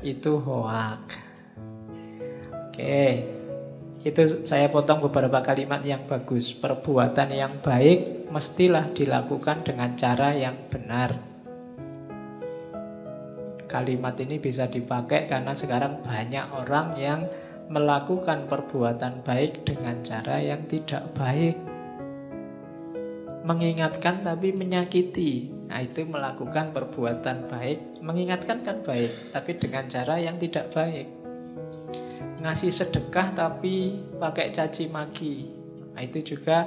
itu hoax. Oke, itu saya potong beberapa kalimat yang bagus. Perbuatan yang baik mestilah dilakukan dengan cara yang benar. Kalimat ini bisa dipakai karena sekarang banyak orang yang melakukan perbuatan baik dengan cara yang tidak baik. Mengingatkan tapi menyakiti. Nah, itu melakukan perbuatan baik. Mengingatkan kan baik, tapi dengan cara yang tidak baik. Ngasih sedekah tapi pakai caci maki. Nah, itu juga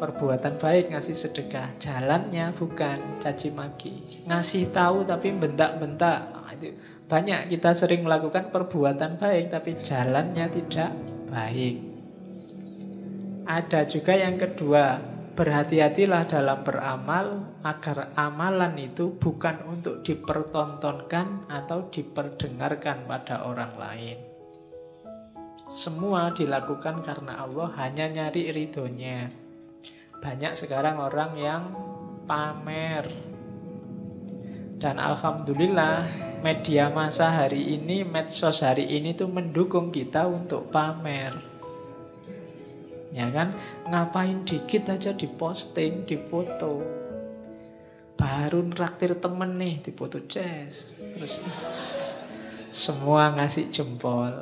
perbuatan baik, ngasih sedekah. Jalannya bukan caci maki. Ngasih tahu tapi bentak-bentak. Banyak kita sering melakukan perbuatan baik tapi jalannya tidak baik. Ada juga yang kedua, berhati-hatilah dalam beramal agar amalan itu bukan untuk dipertontonkan atau diperdengarkan pada orang lain. Semua dilakukan karena Allah, hanya nyari ridhonya. Banyak sekarang orang yang pamer. Dan alhamdulillah media massa hari ini, medsos hari ini tuh mendukung kita untuk pamer. Ya kan? Ngapain dikit aja diposting, difoto. Baru nraktir temen nih, difoto ces. Terus semua ngasih jempol.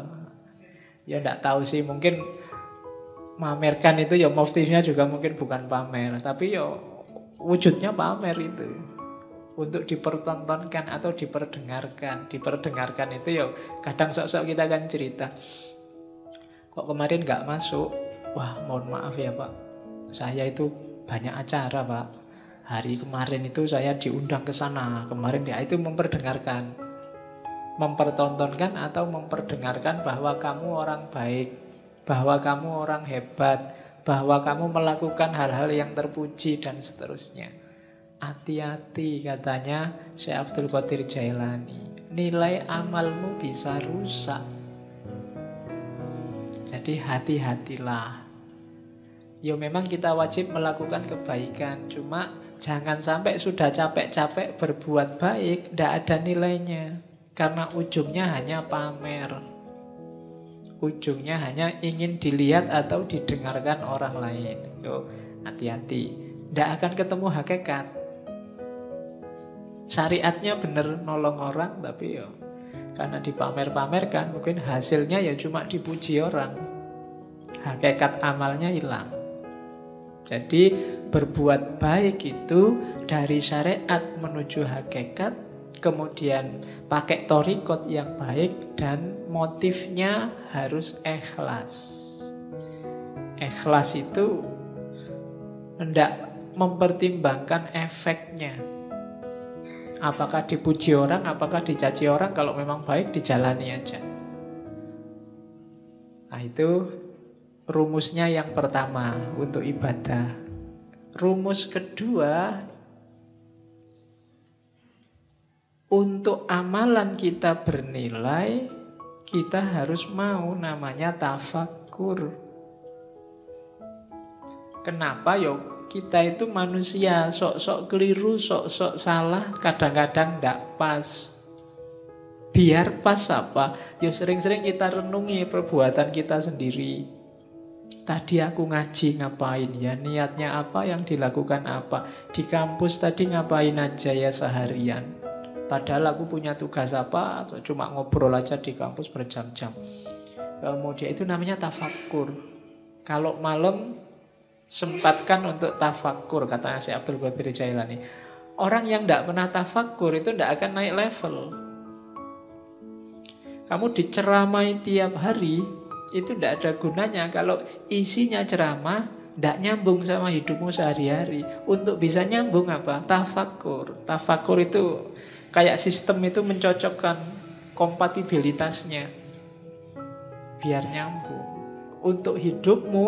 Ya enggak tahu sih, mungkin mamerkan itu ya motifnya juga mungkin bukan pamer, tapi ya wujudnya pamer itu untuk dipertontonkan atau diperdengarkan. Diperdengarkan itu ya kadang sok-sok kita kan cerita, kok kemarin nggak masuk, wah mohon maaf ya Pak, saya itu banyak acara Pak, hari kemarin itu saya diundang ke sana kemarin ya. Itu memperdengarkan, mempertontonkan atau memperdengarkan bahwa kamu orang baik, bahwa kamu orang hebat, bahwa kamu melakukan hal-hal yang terpuji dan seterusnya. Hati-hati, katanya Syekh Abdul Qadir Jailani, nilai amalmu bisa rusak. Jadi hati-hatilah. Ya memang kita wajib melakukan kebaikan, cuma jangan sampai sudah capek-capek berbuat baik tidak ada nilainya, karena ujungnya hanya pamer. Ujungnya hanya ingin dilihat atau didengarkan orang lain. Yo, hati-hati. Tidak akan ketemu hakikat. Syariatnya benar nolong orang, tapi yo karena dipamer-pamerkan, mungkin hasilnya ya cuma dipuji orang. Hakikat amalnya hilang. Jadi berbuat baik itu dari syariat menuju hakikat, kemudian pakai thariqat yang baik dan motifnya harus ikhlas. Ikhlas itu hendak mempertimbangkan efeknya. Apakah dipuji orang, apakah dicaci orang, kalau memang baik dijalani aja. Nah, itu rumusnya yang pertama untuk ibadah. Rumus kedua, untuk amalan kita bernilai, kita harus mau namanya tafakur. Kenapa? Yo, kita itu manusia, sok-sok keliru, sok-sok salah, kadang-kadang ndak pas. Biar pas apa? Yo sering-sering kita renungi perbuatan kita sendiri. Tadi aku ngaji ngapain ya, niatnya apa, yang dilakukan apa. Di kampus tadi ngapain aja ya seharian. Padahal aku punya tugas apa, atau cuma ngobrol aja di kampus berjam-jam. Kemudian itu namanya tafakur. Kalau malam sempatkan untuk tafakur, kata Syekh Abdul Qadir Jailani. Orang yang tidak pernah tafakur itu tidak akan naik level. Kamu diceramai tiap hari itu tidak ada gunanya kalau isinya ceramah tidak nyambung sama hidupmu sehari-hari. Untuk bisa nyambung apa? Tafakur. Tafakur itu kayak sistem itu mencocokkan kompatibilitasnya biar nyambung. Untuk hidupmu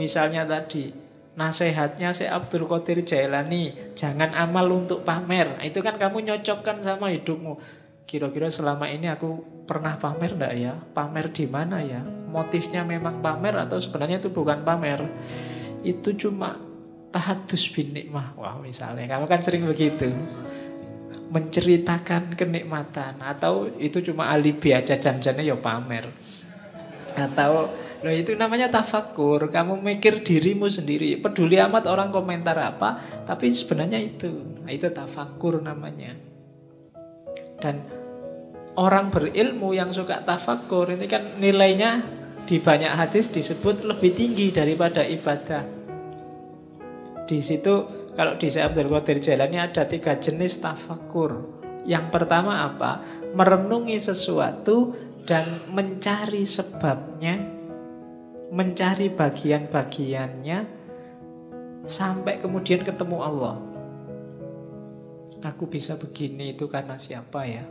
misalnya tadi nasihatnya Syekh Abdul Qadir Jailani, jangan amal untuk pamer. Itu kan kamu nyocokkan sama hidupmu. Kira-kira selama ini aku pernah pamer enggak ya? Pamer di mana ya? Motifnya memang pamer atau sebenarnya itu bukan pamer? Itu cuma tahadus bin nikmah. Wah, misalnya kamu kan sering begitu. Menceritakan kenikmatan, atau itu cuma alibi aja, janjinya ya pamer. Atau loh, itu namanya tafakur. Kamu mikir dirimu sendiri, peduli amat orang komentar apa, tapi sebenarnya itu. Nah, itu tafakur namanya. Dan orang berilmu yang suka tafakur ini kan nilainya di banyak hadis disebut lebih tinggi daripada ibadah. Di situ kalau di Syekh Abdul Qadir Jailani ada 3 jenis tafakur. Yang pertama apa? Merenungi sesuatu dan mencari sebabnya, mencari bagian-bagiannya sampai kemudian ketemu Allah. Aku bisa begini itu karena siapa ya?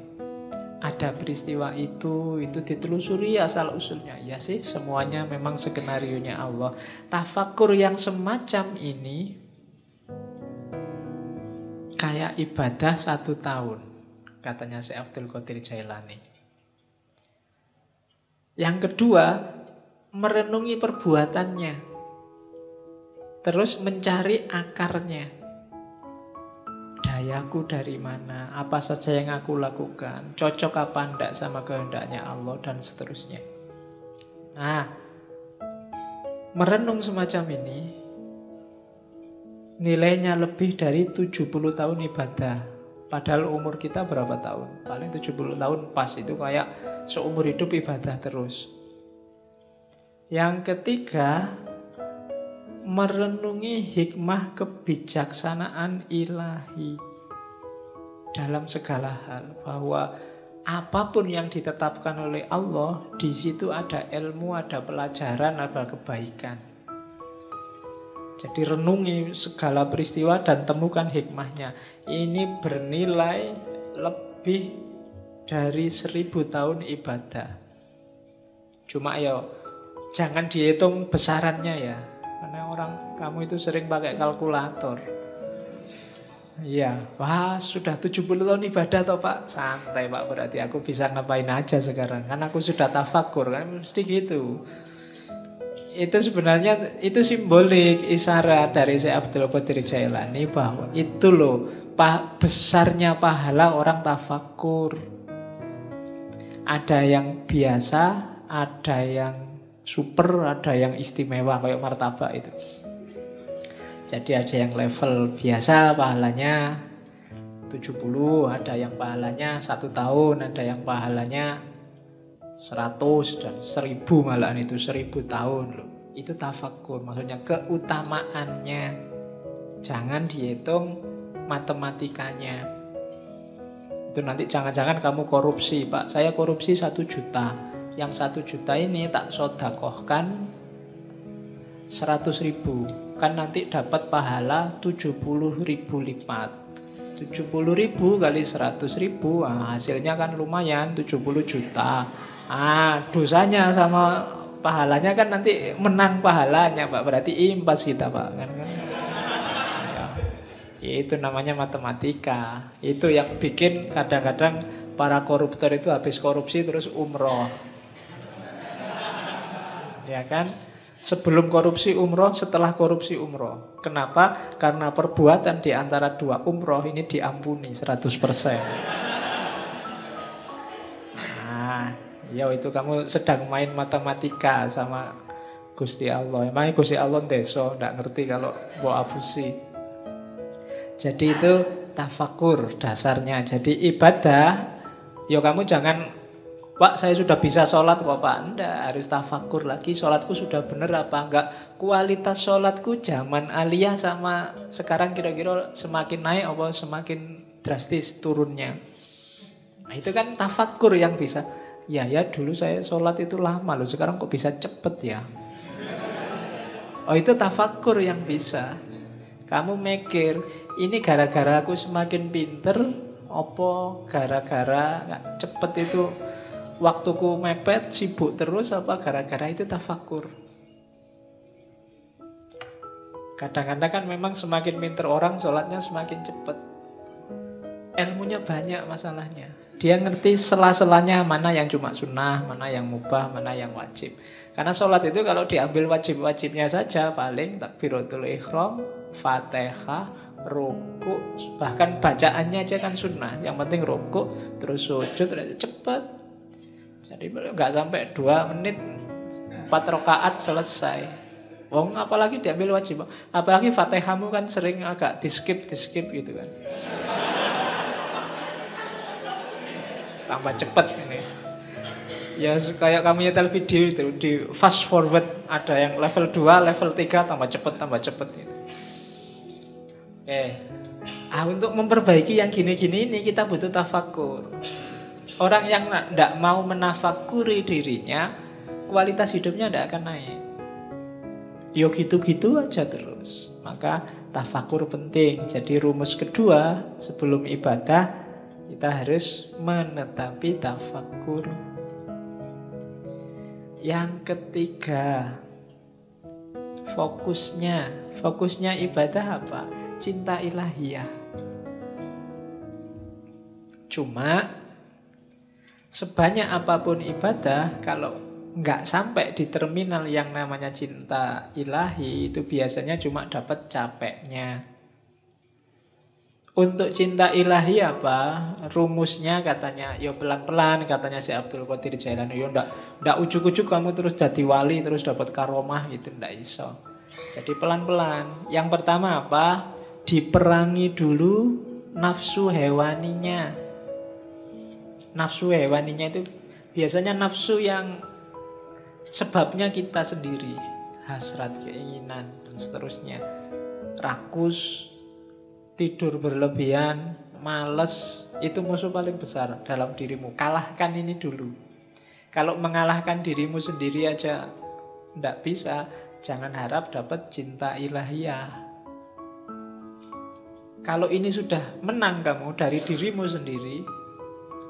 Ada peristiwa itu ditelusuri asal-usulnya. Ya sih, semuanya memang skenarionya Allah. Tafakur yang semacam ini kayak ibadah 1 tahun, katanya Syekh Abdul Qadir Jailani. Yang kedua, merenungi perbuatannya, terus mencari akarnya. Dayaku dari mana, apa saja yang aku lakukan, cocok apa enggak sama kehendaknya Allah, dan seterusnya. Nah, merenung semacam ini nilainya lebih dari 70 tahun ibadah. Padahal umur kita berapa tahun? Paling 70 tahun pas, itu kayak seumur hidup ibadah terus. Yang ketiga, merenungi hikmah kebijaksanaan ilahi dalam segala hal, bahwa apapun yang ditetapkan oleh Allah, di situ ada ilmu, ada pelajaran, ada kebaikan. Jadi renungi segala peristiwa dan temukan hikmahnya. Ini bernilai lebih dari 1000 tahun ibadah. Cuma ya jangan dihitung besarannya ya. Karena orang kamu itu sering pakai kalkulator. Iya, wah sudah 70 tahun ibadah toh Pak. Santai Pak, berarti aku bisa ngapain aja sekarang. Karena aku sudah tafakur, kan mesti gitu. Itu sebenarnya itu simbolik isyarat dari Syekh Abdul Qadir Jailani bahwa itu loh besarnya pahala orang tafakur. Ada yang biasa, ada yang super, ada yang istimewa kayak martabak itu. Jadi ada yang level biasa pahalanya 70, ada yang pahalanya 1 tahun, ada yang pahalanya 100 dan 1000, malahan itu 1000 tahun loh. Itu tafakur, maksudnya keutamaannya. Jangan dihitung matematikanya. Itu nanti jangan-jangan kamu korupsi, Pak. Saya korupsi 1 juta. Yang 1 juta ini tak sodakohkan 100 ribu, kan nanti dapat pahala 70 ribu lipat. 70 ribu kali 100 ribu, hasilnya kan lumayan 70 juta. Dosanya sama pahalanya kan nanti menang pahalanya Pak, berarti impas kita Pak kan. Ya, itu namanya matematika. Itu yang bikin kadang-kadang para koruptor itu habis korupsi terus umroh. Ya kan? Sebelum korupsi umroh, setelah korupsi umroh. Kenapa? Karena perbuatan di antara 2 umroh ini diampuni 100%. Nah, ya itu kamu sedang main matematika sama Gusti Allah. Emangnya Gusti Allah ndeso, ndak ngerti kalau mbok abusi. Jadi itu tafakur dasarnya. Jadi ibadah, yo kamu jangan, Pak saya sudah bisa sholat kok Pak. Anda harus tafakur lagi, sholatku sudah bener apa enggak. Kualitas sholatku zaman aliyah sama sekarang kira-kira semakin naik atau semakin drastis turunnya. Nah itu kan tafakur yang bisa. Ya dulu saya sholat itu lama loh, sekarang kok bisa cepet ya. Oh itu tafakur yang bisa. Kamu mikir, ini gara-gara aku semakin pinter apa gara-gara cepet itu waktuku mepet, sibuk terus, apa gara-gara itu tafakur. Kadang-kadang kan memang semakin pinter orang sholatnya semakin cepat. Ilmunya banyak masalahnya. Dia ngerti sela-selanya, mana yang cuma sunnah, mana yang mubah, mana yang wajib. Karena sholat itu kalau diambil wajib-wajibnya saja, paling takbiratul ihram, fatihah, ruku, bahkan bacaannya aja kan sunnah. Yang penting ruku, terus sujud, cepat. Jadi nggak sampai 2 menit 4 rakaat selesai. Wong apalagi diambil wajib. Apalagi Fatihahmu kan sering agak di skip gitu kan. Tambah cepet ini. Ya kayak kamu nyetel video itu di fast forward, ada yang level 2, level 3 tambah cepet gitu. Untuk memperbaiki yang gini-gini ini kita butuh tafakur. Orang yang tidak mau menafakuri dirinya, kualitas hidupnya tidak akan naik. Yo gitu-gitu aja terus. Maka tafakur penting. Jadi rumus kedua sebelum ibadah, kita harus menetapi tafakur. Yang ketiga, fokusnya ibadah apa? Cinta ilahiyah. Cuma sebanyak apapun ibadah, kalau nggak sampai di terminal yang namanya cinta ilahi, itu biasanya cuma dapat capeknya. Untuk cinta ilahi apa? Rumusnya katanya, yo pelan-pelan, katanya Syekh Abdul Qadir Jailani, yo ndak ujuk-ujuk kamu terus jadi wali, terus dapat karomah, itu ndak iso. Jadi pelan-pelan. Yang pertama apa? Diperangi dulu nafsu hewaninya. Nafsu hewaninya itu biasanya nafsu yang sebabnya kita sendiri. Hasrat, keinginan, dan seterusnya. Rakus, tidur berlebihan, malas. Itu musuh paling besar dalam dirimu. Kalahkan ini dulu. Kalau mengalahkan dirimu sendiri aja ndak bisa, jangan harap dapat cinta ilahiyah. Kalau ini sudah menang kamu dari dirimu sendiri,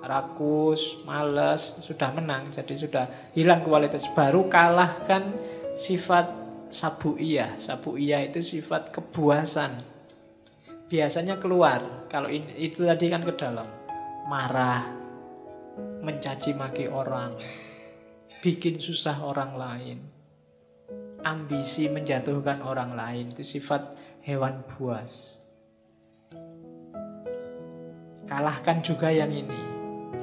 rakus, malas, sudah menang. Jadi sudah hilang kualitas. Baru kalahkan sifat sabu'iyah. Sabu'iyah itu sifat kebuasan. Biasanya keluar. Kalau itu tadi kan ke dalam. Marah, mencaci maki orang, bikin susah orang lain, ambisi menjatuhkan orang lain. Itu sifat hewan buas. Kalahkan juga yang ini.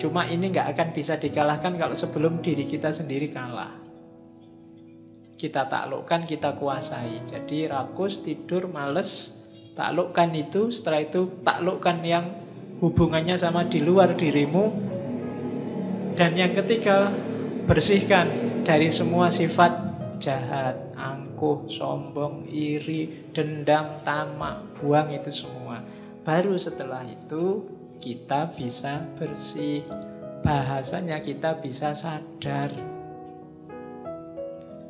Cuma ini nggak akan bisa dikalahkan kalau sebelum diri kita sendiri kalah. Kita taklukkan, kita kuasai. Jadi rakus, tidur, males, taklukkan itu. Setelah itu taklukkan yang hubungannya sama di luar dirimu. Dan yang ketiga, bersihkan dari semua sifat jahat, angkuh, sombong, iri, dendam, tamak. Buang itu semua. Baru setelah itu kita bisa bersih. Bahasanya kita bisa sadar.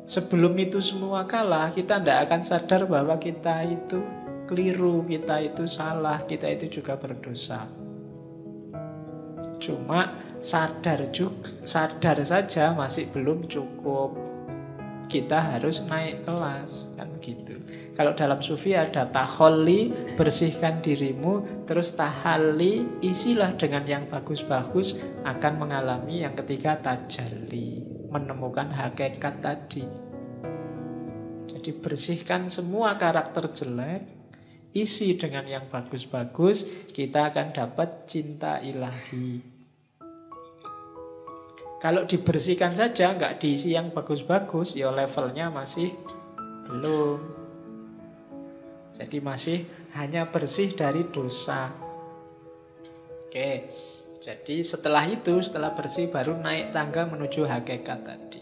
Sebelum itu semua kalah, kita tidak akan sadar bahwa kita itu keliru, kita itu salah, kita itu juga berdosa. Cuma sadar saja masih belum cukup. Kita harus naik kelas kan gitu. Kalau dalam sufi ada taholli, bersihkan dirimu, terus tahalli, isilah dengan yang bagus-bagus, akan mengalami yang ketiga tajalli, menemukan hakikat tadi. Jadi bersihkan semua karakter jelek, isi dengan yang bagus-bagus, kita akan dapat cinta ilahi. Kalau dibersihkan saja, nggak diisi yang bagus-bagus, ya levelnya masih belum. Jadi masih hanya bersih dari dosa. Oke, jadi setelah itu, setelah bersih baru naik tangga menuju hakikat tadi.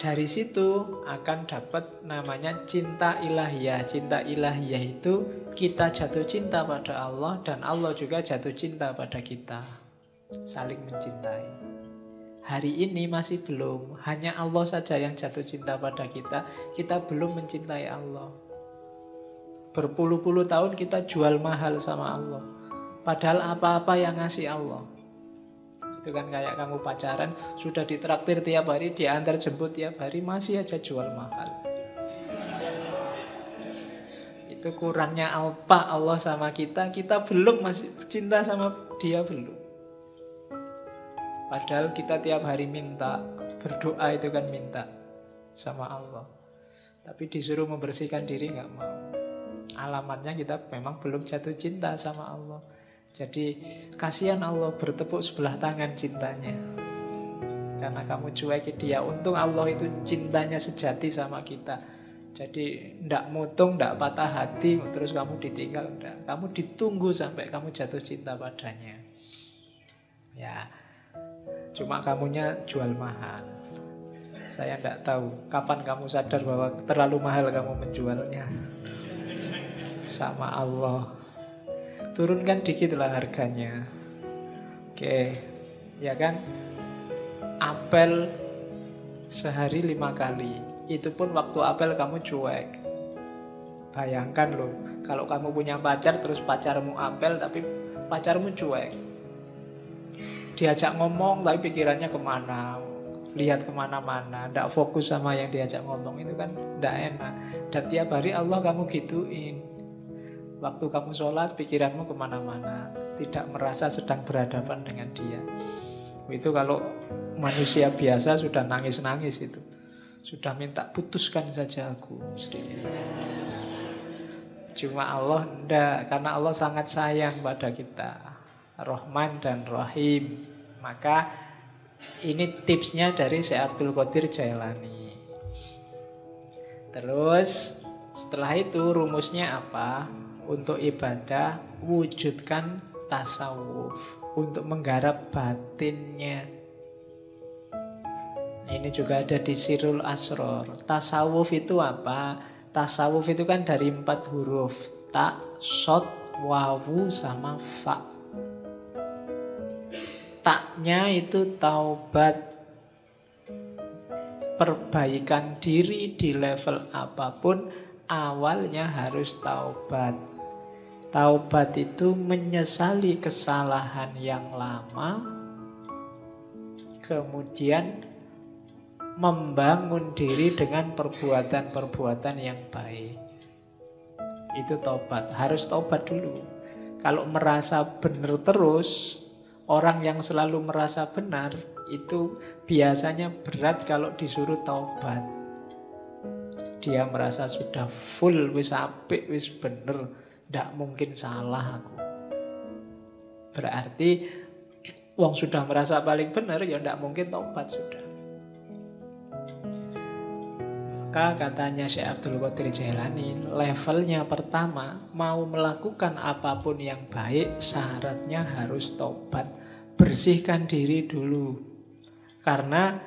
Dari situ akan dapat namanya cinta ilahiyah. Cinta ilahiyah itu kita jatuh cinta pada Allah dan Allah juga jatuh cinta pada kita. Saling mencintai. Hari ini masih belum. Hanya Allah saja yang jatuh cinta pada kita. Kita belum mencintai Allah. Berpuluh-puluh tahun kita jual mahal sama Allah. Padahal apa-apa yang ngasih Allah. Itu kan kayak kamu pacaran, sudah ditraktir tiap hari, diantar jemput tiap hari, masih aja jual mahal. Itu kurangnya apa Allah sama kita. Kita belum, masih cinta sama dia belum. Padahal kita tiap hari minta, berdoa itu kan minta sama Allah. Tapi disuruh membersihkan diri nggak mau. Alamatnya kita memang belum jatuh cinta sama Allah. Jadi kasihan Allah bertepuk sebelah tangan cintanya. Karena kamu cuekin dia. Untung Allah itu cintanya sejati sama kita. Jadi ndak mutung, ndak patah hati, terus kamu ditinggal. Ndak. Kamu ditunggu sampai kamu jatuh cinta padanya. Ya. Cuma kamunya jual mahal. Saya tidak tahu kapan kamu sadar bahwa terlalu mahal kamu menjualnya sama Allah. Turunkan dikitlah harganya. Oke, ya kan? Apel sehari 5 kali. Itu pun waktu apel kamu cuek. Bayangkan loh, kalau kamu punya pacar terus pacarmu apel tapi pacarmu cuek. Diajak ngomong tapi pikirannya kemana, lihat kemana-mana, tidak fokus sama yang diajak ngomong, itu kan tidak enak. Dan tiap hari Allah kamu gituin. Waktu kamu sholat pikiranmu kemana-mana, tidak merasa sedang berhadapan dengan dia. Itu kalau manusia biasa sudah nangis-nangis itu, sudah minta putuskan saja aku. Cuma Allah tidak, karena Allah sangat sayang pada kita. Rahman dan Rahim. Maka ini tipsnya dari Syekh Abdul Qadir Jailani. Terus setelah itu rumusnya apa? Untuk ibadah wujudkan tasawuf, untuk menggarap batinnya. Ini juga ada di Sirrul Asrar. Tasawuf itu apa? Tasawuf itu kan dari 4 huruf, ta, shod, wawu, sama fa. Taknya itu taubat, perbaikan diri di level apapun, awalnya harus taubat. Taubat itu menyesali kesalahan yang lama, kemudian membangun diri dengan perbuatan-perbuatan yang baik. Itu taubat, harus taubat dulu. Kalau merasa benar terus, orang yang selalu merasa benar itu biasanya berat kalau disuruh taubat. Dia merasa sudah full, wis apik, wis bener, ndak mungkin salah aku. Berarti wong sudah merasa paling benar, ya ndak mungkin taubat sudah. Maka katanya Syekh Abdul Qadir Jailani, levelnya pertama, mau melakukan apapun yang baik, syaratnya harus tobat. Bersihkan diri dulu. Karena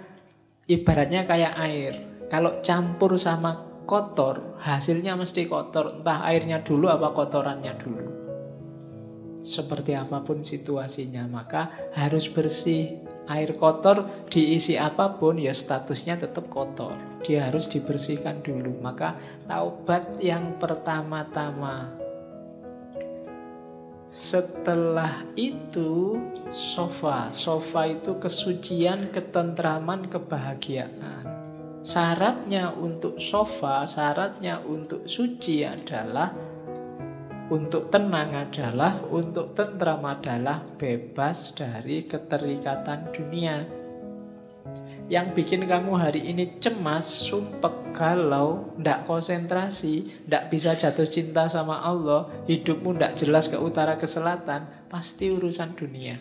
ibaratnya kayak air. Kalau campur sama kotor, hasilnya mesti kotor. Entah airnya dulu apa kotorannya dulu. Seperti apapun situasinya, maka harus bersih. Air kotor diisi apapun ya statusnya tetap kotor. Dia harus dibersihkan dulu. Maka taubat yang pertama-tama. Setelah itu sofa. Sofa itu kesucian, ketentraman, kebahagiaan. Syaratnya untuk sofa, syaratnya untuk suci adalah, untuk tenang adalah, untuk tentram adalah bebas dari keterikatan dunia. Yang bikin kamu hari ini cemas, sumpek, galau, ndak konsentrasi, ndak bisa jatuh cinta sama Allah, hidupmu ndak jelas ke utara ke selatan, pasti urusan dunia.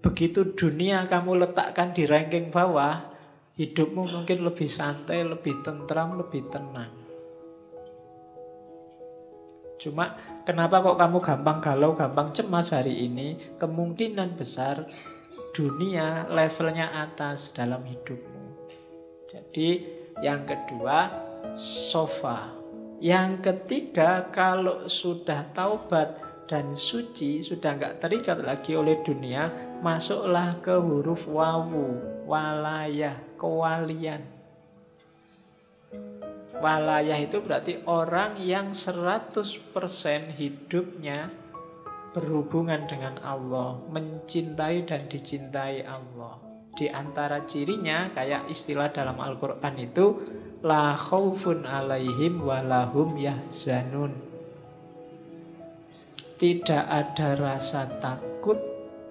Begitu dunia kamu letakkan di ranking bawah, hidupmu mungkin lebih santai, lebih tentram, lebih tenang. Cuma kenapa kok kamu gampang galau, gampang cemas hari ini? Kemungkinan besar dunia levelnya atas dalam hidupmu. Jadi yang kedua, sofa. Yang ketiga, kalau sudah taubat dan suci, sudah nggak terikat lagi oleh dunia, masuklah ke huruf wawu, walayah, kewalian. Walayah itu berarti orang yang 100% hidupnya berhubungan dengan Allah, mencintai dan dicintai Allah. Di antara cirinya, kayak istilah dalam Al-Quran itu, la khaufun alaihim walahum yahzanun. Tidak ada rasa takut,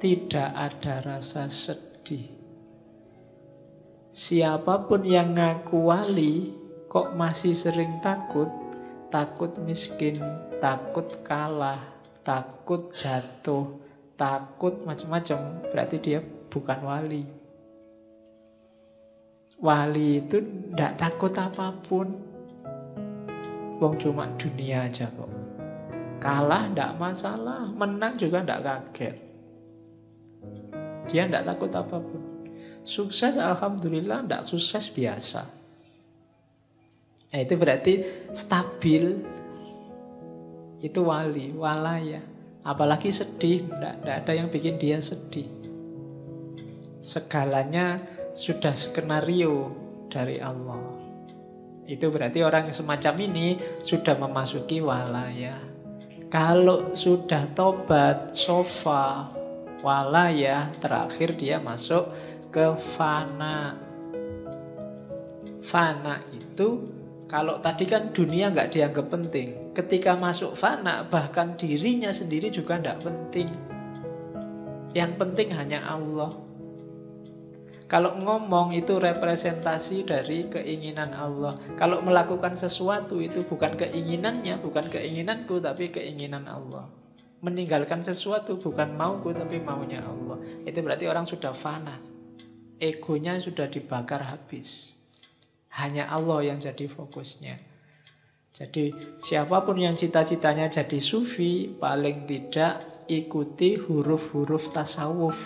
tidak ada rasa sedih. Siapapun yang ngaku wali, kok masih sering takut? Takut miskin, takut kalah, takut jatuh, takut macam-macam. Berarti dia bukan wali. Wali itu tidak takut apapun. Wong cuma dunia aja kok. Kalah tidak masalah, menang juga tidak kaget. Dia tidak takut apapun. Sukses alhamdulillah, tidak sukses biasa. Nah, itu berarti stabil. Itu wali, walaya. Apalagi sedih, tidak ada yang bikin dia sedih. Segalanya sudah skenario dari Allah. Itu berarti orang semacam ini sudah memasuki walaya. Kalau sudah tobat, sofa, walayah, terakhir dia masuk ke fana. Fana itu, kalau tadi kan dunia nggak dianggap penting. Ketika masuk fana, bahkan dirinya sendiri juga nggak penting. Yang penting hanya Allah. Kalau ngomong itu representasi dari keinginan Allah. Kalau melakukan sesuatu itu bukan keinginannya, bukan keinginanku, tapi keinginan Allah. Meninggalkan sesuatu bukan mauku, tapi maunya Allah. Itu berarti orang sudah fana. Egonya sudah dibakar habis. Hanya Allah yang jadi fokusnya. Jadi siapapun yang cita-citanya jadi sufi, paling tidak ikuti huruf-huruf tasawuf.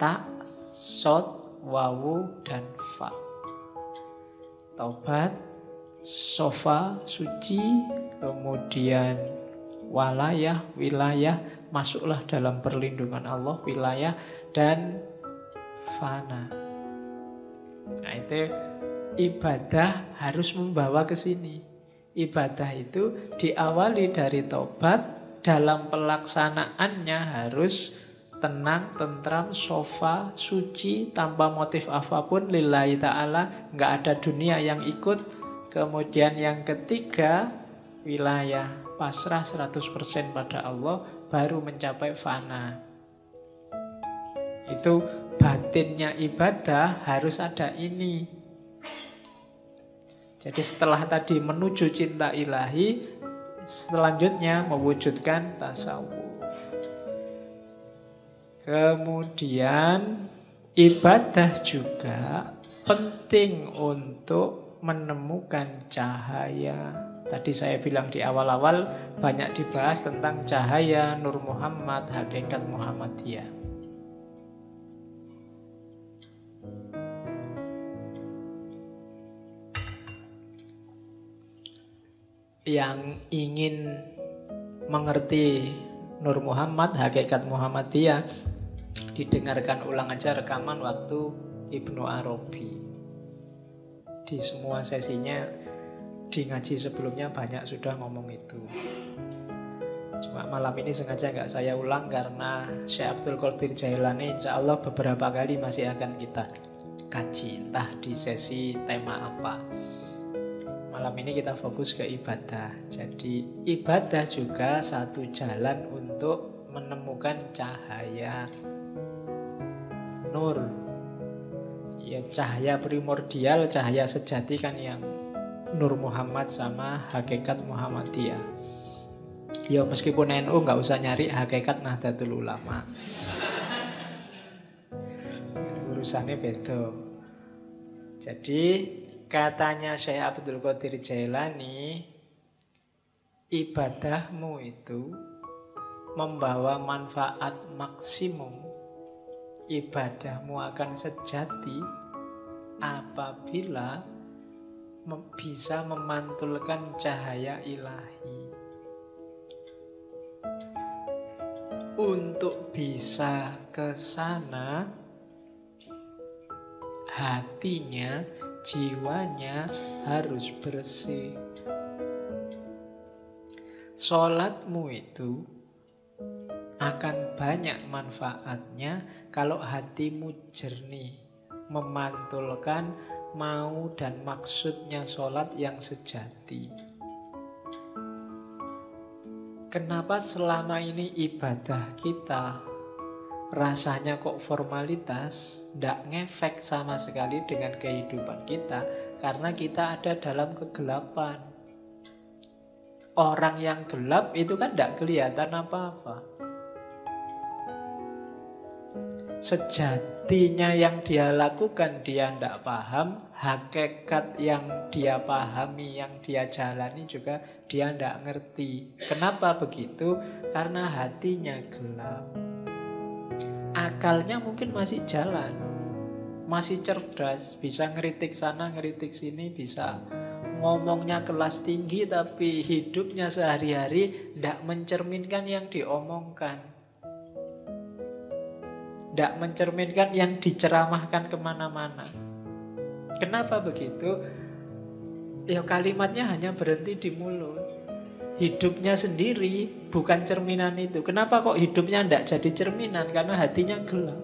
Tak, sod, wawu, dan fa. Taubat, sofa, suci, kemudian walayah, wilayah, masuklah dalam perlindungan Allah, wilayah, dan fana. Nah, itu ibadah harus membawa ke sini. Ibadah itu diawali dari taubat, dalam pelaksanaannya harus tenang, tentram, sofa, suci, tanpa motif apapun, lillahi ta'ala, nggak ada dunia yang ikut. Kemudian yang ketiga, wilayah, pasrah 100% pada Allah, baru mencapai fana. Itu batinnya ibadah harus ada ini. Jadi setelah tadi menuju cinta ilahi, selanjutnya mewujudkan tasawuf. Kemudian ibadah juga penting untuk menemukan cahaya. Tadi saya bilang di awal-awal banyak dibahas tentang cahaya, Nur Muhammad, Hakikat Muhammadiyah. Yang ingin mengerti Nur Muhammad, Hakikat Muhammadiyah, didengarkan ulang aja rekaman waktu Ibnu Arobi. Di semua sesinya, di ngaji sebelumnya banyak sudah ngomong itu. Cuma malam ini sengaja nggak saya ulang karena Syekh Abdul Qadir Jailani insya Allah beberapa kali masih akan kita kaji, entah di sesi tema apa. Malam ini kita fokus ke ibadah. Jadi ibadah juga satu jalan untuk menemukan cahaya. Nur, ya cahaya primordial, cahaya sejati kan yang Nur Muhammad sama Hakikat Muhammadiyah. Ya meskipun NU nggak usah nyari Hakikat Nahdlatul Ulama. urusannya beda. Jadi katanya Syekh Abdul Qadir Jailani, ibadahmu itu membawa manfaat maksimum, ibadahmu akan sejati apabila bisa memantulkan cahaya ilahi. Untuk bisa ke sana, hatinya, jiwanya harus bersih. Sholatmu itu akan banyak manfaatnya kalau hatimu jernih, memantulkan mau dan maksudnya sholat yang sejati. Kenapa selama ini ibadah kita rasanya kok formalitas, tidak ngefek sama sekali dengan kehidupan kita? Karena kita ada dalam kegelapan. Orang yang gelap itu kan tidak kelihatan apa-apa. Sejatinya yang dia lakukan dia tidak paham, hakikat yang dia pahami, yang dia jalani juga dia tidak ngerti. Kenapa begitu? Karena hatinya gelap. Akalnya mungkin masih jalan, masih cerdas, bisa ngeritik sana, ngeritik sini, bisa ngomongnya kelas tinggi, tapi hidupnya sehari-hari tidak mencerminkan yang diomongkan. Tidak mencerminkan yang diceramahkan kemana-mana. Kenapa begitu? Ya kalimatnya hanya berhenti di mulut. Hidupnya sendiri bukan cerminan itu. Kenapa kok hidupnya tidak jadi cerminan? Karena hatinya gelap.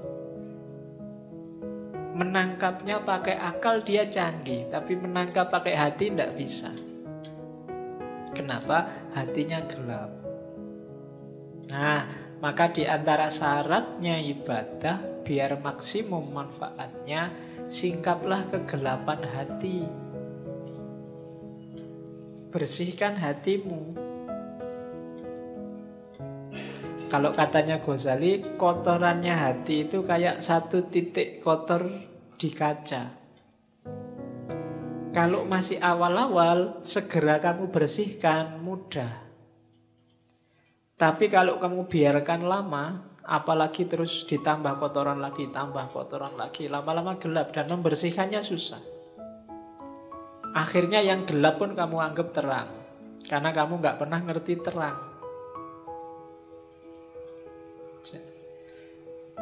Menangkapnya pakai akal dia canggih, tapi menangkap pakai hati tidak bisa. Kenapa? Hatinya gelap. Nah, maka di antara syaratnya ibadah biar maksimum manfaatnya, singkaplah kegelapan hati. Bersihkan hatimu. Kalau katanya Ghazali, kotorannya hati itu kayak satu titik kotor di kaca. Kalau masih awal-awal, segera kamu bersihkan, mudah. Tapi kalau kamu biarkan lama, apalagi terus ditambah kotoran lagi, tambah kotoran lagi, lama-lama gelap dan membersihkannya susah. Akhirnya yang gelap pun kamu anggap terang, karena kamu nggak pernah ngerti terang.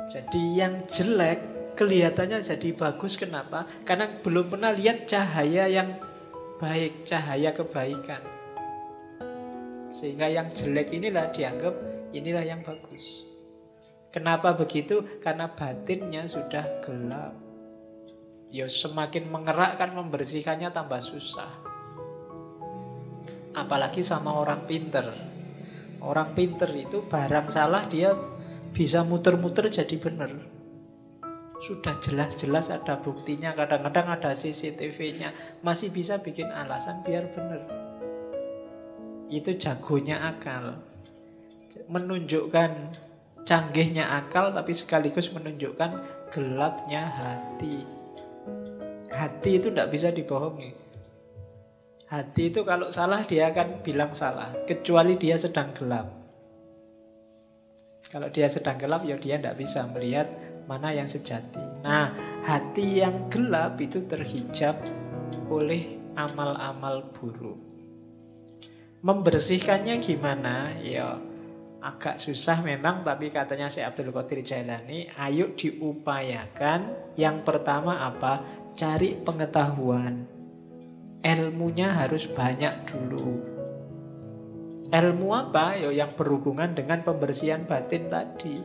Jadi yang jelek kelihatannya jadi bagus, kenapa? Karena belum pernah lihat cahaya yang baik, cahaya kebaikan. Sehingga yang jelek inilah dianggap inilah yang bagus. Kenapa begitu? Karena batinnya sudah gelap. Ya semakin mengerakkan membersihkannya tambah susah. Apalagi sama orang pinter. Orang pinter itu barang salah dia bisa muter-muter jadi benar. Sudah jelas-jelas ada buktinya, kadang-kadang ada CCTV-nya, masih bisa bikin alasan biar benar. Itu jagonya akal. Menunjukkan canggihnya akal, tapi sekaligus menunjukkan gelapnya hati. Hati itu tidak bisa dibohongi. Hati itu kalau salah dia akan bilang salah, kecuali dia sedang gelap. Kalau dia sedang gelap ya dia tidak bisa melihat mana yang sejati. Nah, hati yang gelap itu terhijab oleh amal-amal buruk. Membersihkannya gimana? Ya agak susah memang, tapi katanya Syekh Abdul Qadir Jailani, ayo diupayakan. Yang pertama apa? Cari pengetahuan. Ilmunya harus banyak dulu. Ilmu apa? Ya yang berhubungan dengan pembersihan batin tadi.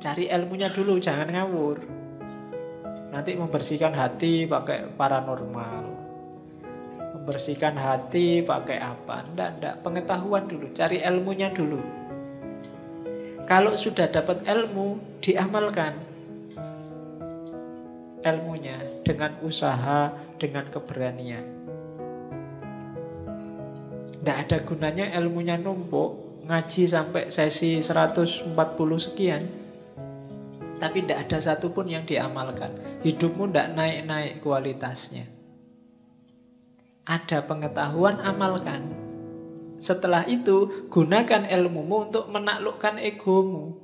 Cari ilmunya dulu, jangan ngawur. Nanti membersihkan hati pakai paranormal, bersihkan hati pakai apa? Enggak, pengetahuan dulu, cari ilmunya dulu. Kalau sudah dapat ilmu, diamalkan ilmunya dengan usaha, dengan keberanian. Enggak ada gunanya ilmunya numpuk, ngaji sampai sesi 140 sekian. tapi tidak ada satupun yang diamalkan. Hidupmu tidak naik-naik kualitasnya. Ada pengetahuan, amalkan. Setelah itu gunakan ilmumu untuk menaklukkan egomu.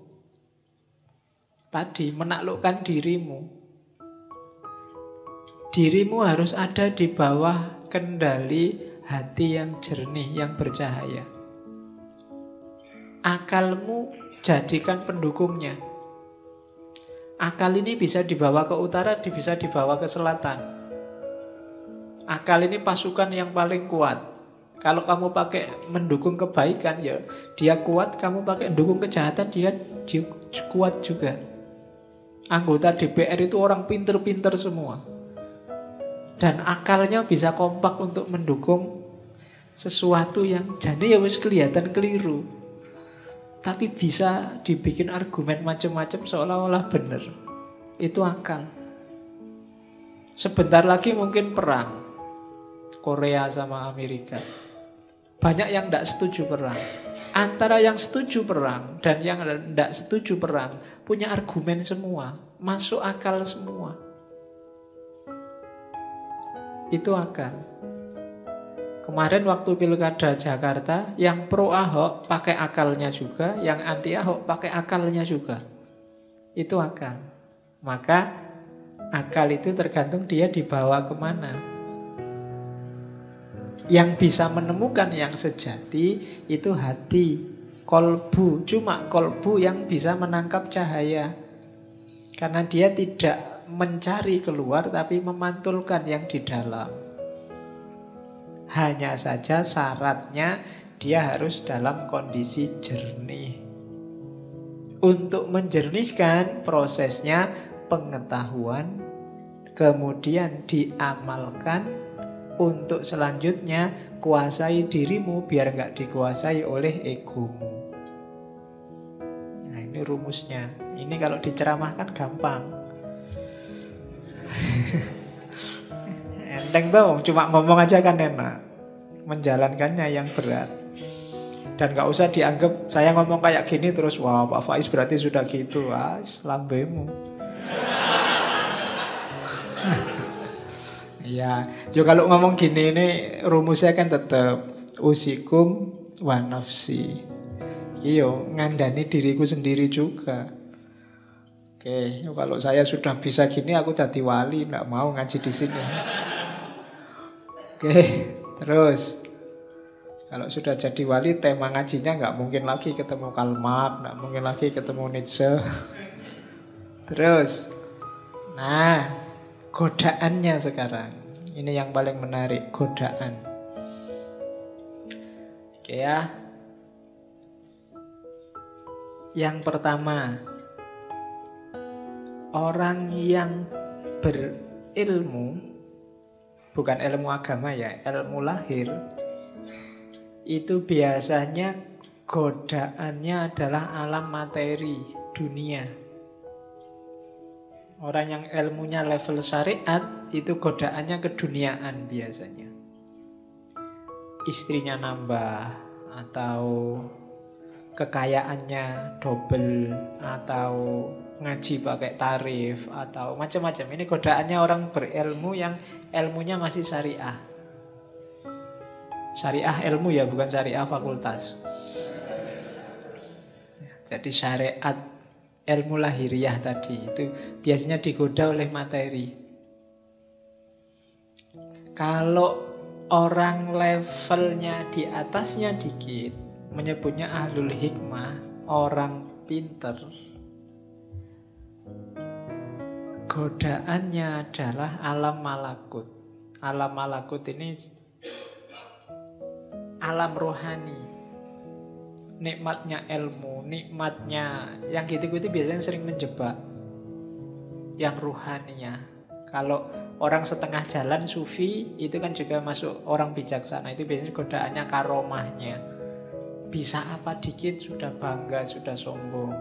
Tadi menaklukkan dirimu. Dirimu harus ada di bawah kendali hati yang jernih, yang bercahaya. Akalmu jadikan pendukungnya. Akal ini bisa dibawa ke utara, bisa dibawa ke selatan. Akal ini pasukan yang paling kuat. Kalau kamu pakai mendukung kebaikan, ya dia kuat. Kamu pakai mendukung kejahatan, dia kuat juga. Anggota DPR itu orang pinter-pinter semua. Dan akalnya bisa kompak untuk mendukung sesuatu yang jadi ya wis kelihatan keliru, tapi bisa dibikin argumen macam-macam seolah-olah benar. Itu akal. Sebentar lagi mungkin perang Korea sama Amerika. Banyak yang tidak setuju perang. Antara yang setuju perang dan yang tidak setuju perang punya argumen semua, masuk akal semua. Itu akal. Kemarin waktu pilkada Jakarta, yang pro Ahok pakai akalnya juga, yang anti Ahok pakai akalnya juga. Itu akal. Maka akal itu tergantung dia dibawa kemana. Yang bisa menemukan yang sejati itu hati, kolbu. Cuma kolbu yang bisa menangkap cahaya, karena dia tidak mencari keluar tapi memantulkan yang di dalam. Hanya saja syaratnya dia harus dalam kondisi jernih. Untuk menjernihkan prosesnya pengetahuan, kemudian diamalkan, untuk selanjutnya kuasai dirimu biar nggak dikuasai oleh egomu. Nah, ini rumusnya. Ini kalau diceramahkan gampang. Enteng dong, cuma ngomong aja kan enak. Menjalankannya yang berat. Dan gak usah dianggap saya ngomong kayak gini terus, wah Pak Faiz berarti sudah gitu. Ah, lambemu. Ya, yo kalau ngomong gini ini rumusnya kan tetap usikum wa nafsi. Yo ngandani diriku sendiri juga. Oke, kalau saya sudah bisa gini aku jadi wali, enggak mau ngaji di sini. Oke, terus kalau sudah jadi wali tema ngajinya enggak mungkin lagi ketemu Karl Marx, enggak mungkin lagi ketemu Nietzsche. Terus nah, godaannya sekarang. Ini yang paling menarik, godaan. Oke ya. Yang pertama, orang yang berilmu, bukan ilmu agama ya, ilmu lahir, itu biasanya godaannya adalah alam materi, dunia. Orang yang ilmunya level syariat, itu godaannya keduniaan biasanya. Istrinya nambah, atau kekayaannya double, atau ngaji pakai tarif, atau macam-macam. Ini godaannya orang berilmu yang ilmunya masih syariah. Syariah ilmu ya, bukan syariah fakultas. Jadi syariat ilmu lahiriah tadi itu biasanya digoda oleh materi. Kalau orang levelnya di atasnya dikit, menyebutnya ahlul hikmah, orang pinter, godaannya adalah alam malakut. Alam malakut ini alam rohani. Nikmatnya ilmu, nikmatnya yang gitu-gitu biasanya sering menjebak. Yang rohaninya. Kalau orang setengah jalan sufi itu kan juga masuk orang bijaksana. Itu biasanya godaannya karomahnya. Bisa apa dikit sudah bangga, sudah sombong.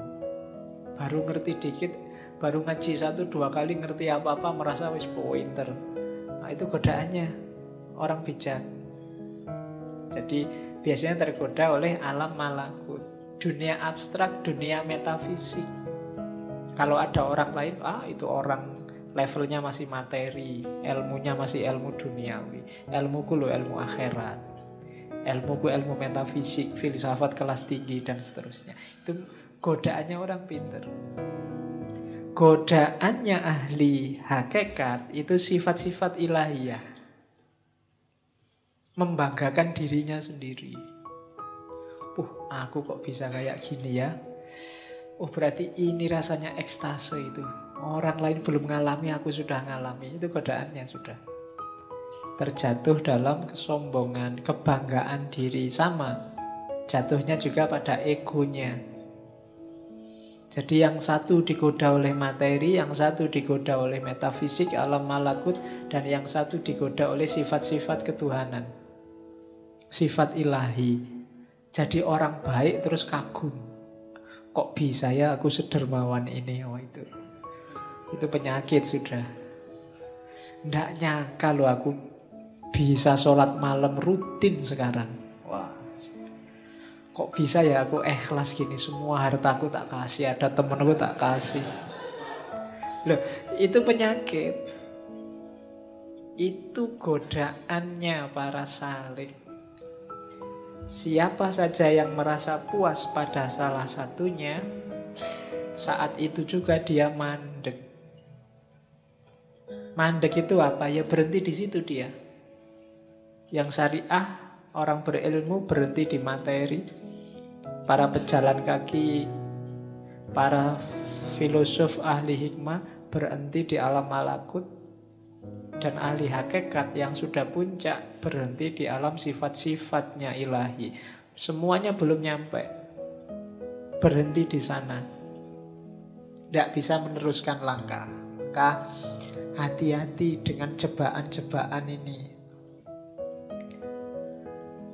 Baru ngerti dikit, baru ngaji 1-2 kali ngerti apa-apa merasa wis pinter. Nah, itu godaannya orang bijak. Jadi biasanya tergoda oleh alam malakut, dunia abstrak, dunia metafisik. Kalau ada orang lain, itu orang levelnya masih materi, ilmunya masih ilmu duniawi. Ilmuku lo ilmu akhirat, ilmuku ilmu metafisik, filsafat kelas tinggi, dan seterusnya. Itu godaannya orang pinter. Godaannya ahli hakikat itu sifat-sifat ilahiyah, membanggakan dirinya sendiri. Aku kok bisa kayak gini ya? Berarti ini rasanya ekstase itu. Orang lain belum ngalami, aku sudah ngalami. Itu godaannya sudah. Terjatuh dalam kesombongan, kebanggaan diri. Sama, jatuhnya juga pada egonya. Jadi yang satu digoda oleh materi, yang satu digoda oleh metafisik, alam malakut, dan yang satu digoda oleh sifat-sifat ketuhanan, sifat ilahi. Jadi orang baik terus kagum. Kok bisa ya aku sedermawan ini? Itu penyakit sudah. Nggak nyangka loh aku bisa sholat malam rutin sekarang. Kok bisa ya aku ikhlas gini, semua hartaku tak kasih, ada temenku tak kasih. Loh, itu penyakit. Itu godaannya para salik. Siapa saja yang merasa puas pada salah satunya, saat itu juga dia mandek. Mandek itu apa? Ya berhenti di situ dia. Yang syariah, orang berilmu berhenti di materi. Para pejalan kaki, para filosof ahli hikmah berhenti di alam malakut. Dan ahli hakikat yang sudah puncak berhenti di alam sifat-sifatnya ilahi. Semuanya belum nyampe, berhenti di sana. Tidak bisa meneruskan langkah. Maka hati-hati dengan jebakan-jebakan ini.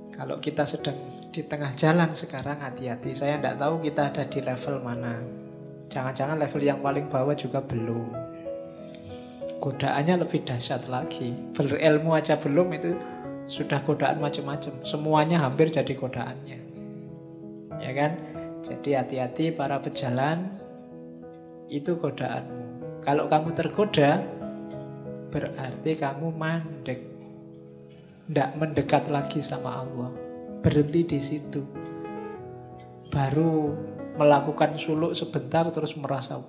Kalau kita sedang di tengah jalan sekarang, hati-hati. Saya tidak tahu kita ada di level mana. Jangan-jangan level yang paling bawah juga belum. Godaannya lebih dahsyat lagi. Berilmu aja belum, itu sudah godaan macam-macam. Semuanya hampir jadi godaannya, ya kan? Jadi hati-hati para pejalan. Itu godaanmu. Kalau kamu tergoda, berarti kamu mandek. Tidak mendekat lagi sama Allah. Berhenti di situ. Baru melakukan suluk sebentar terus merasa,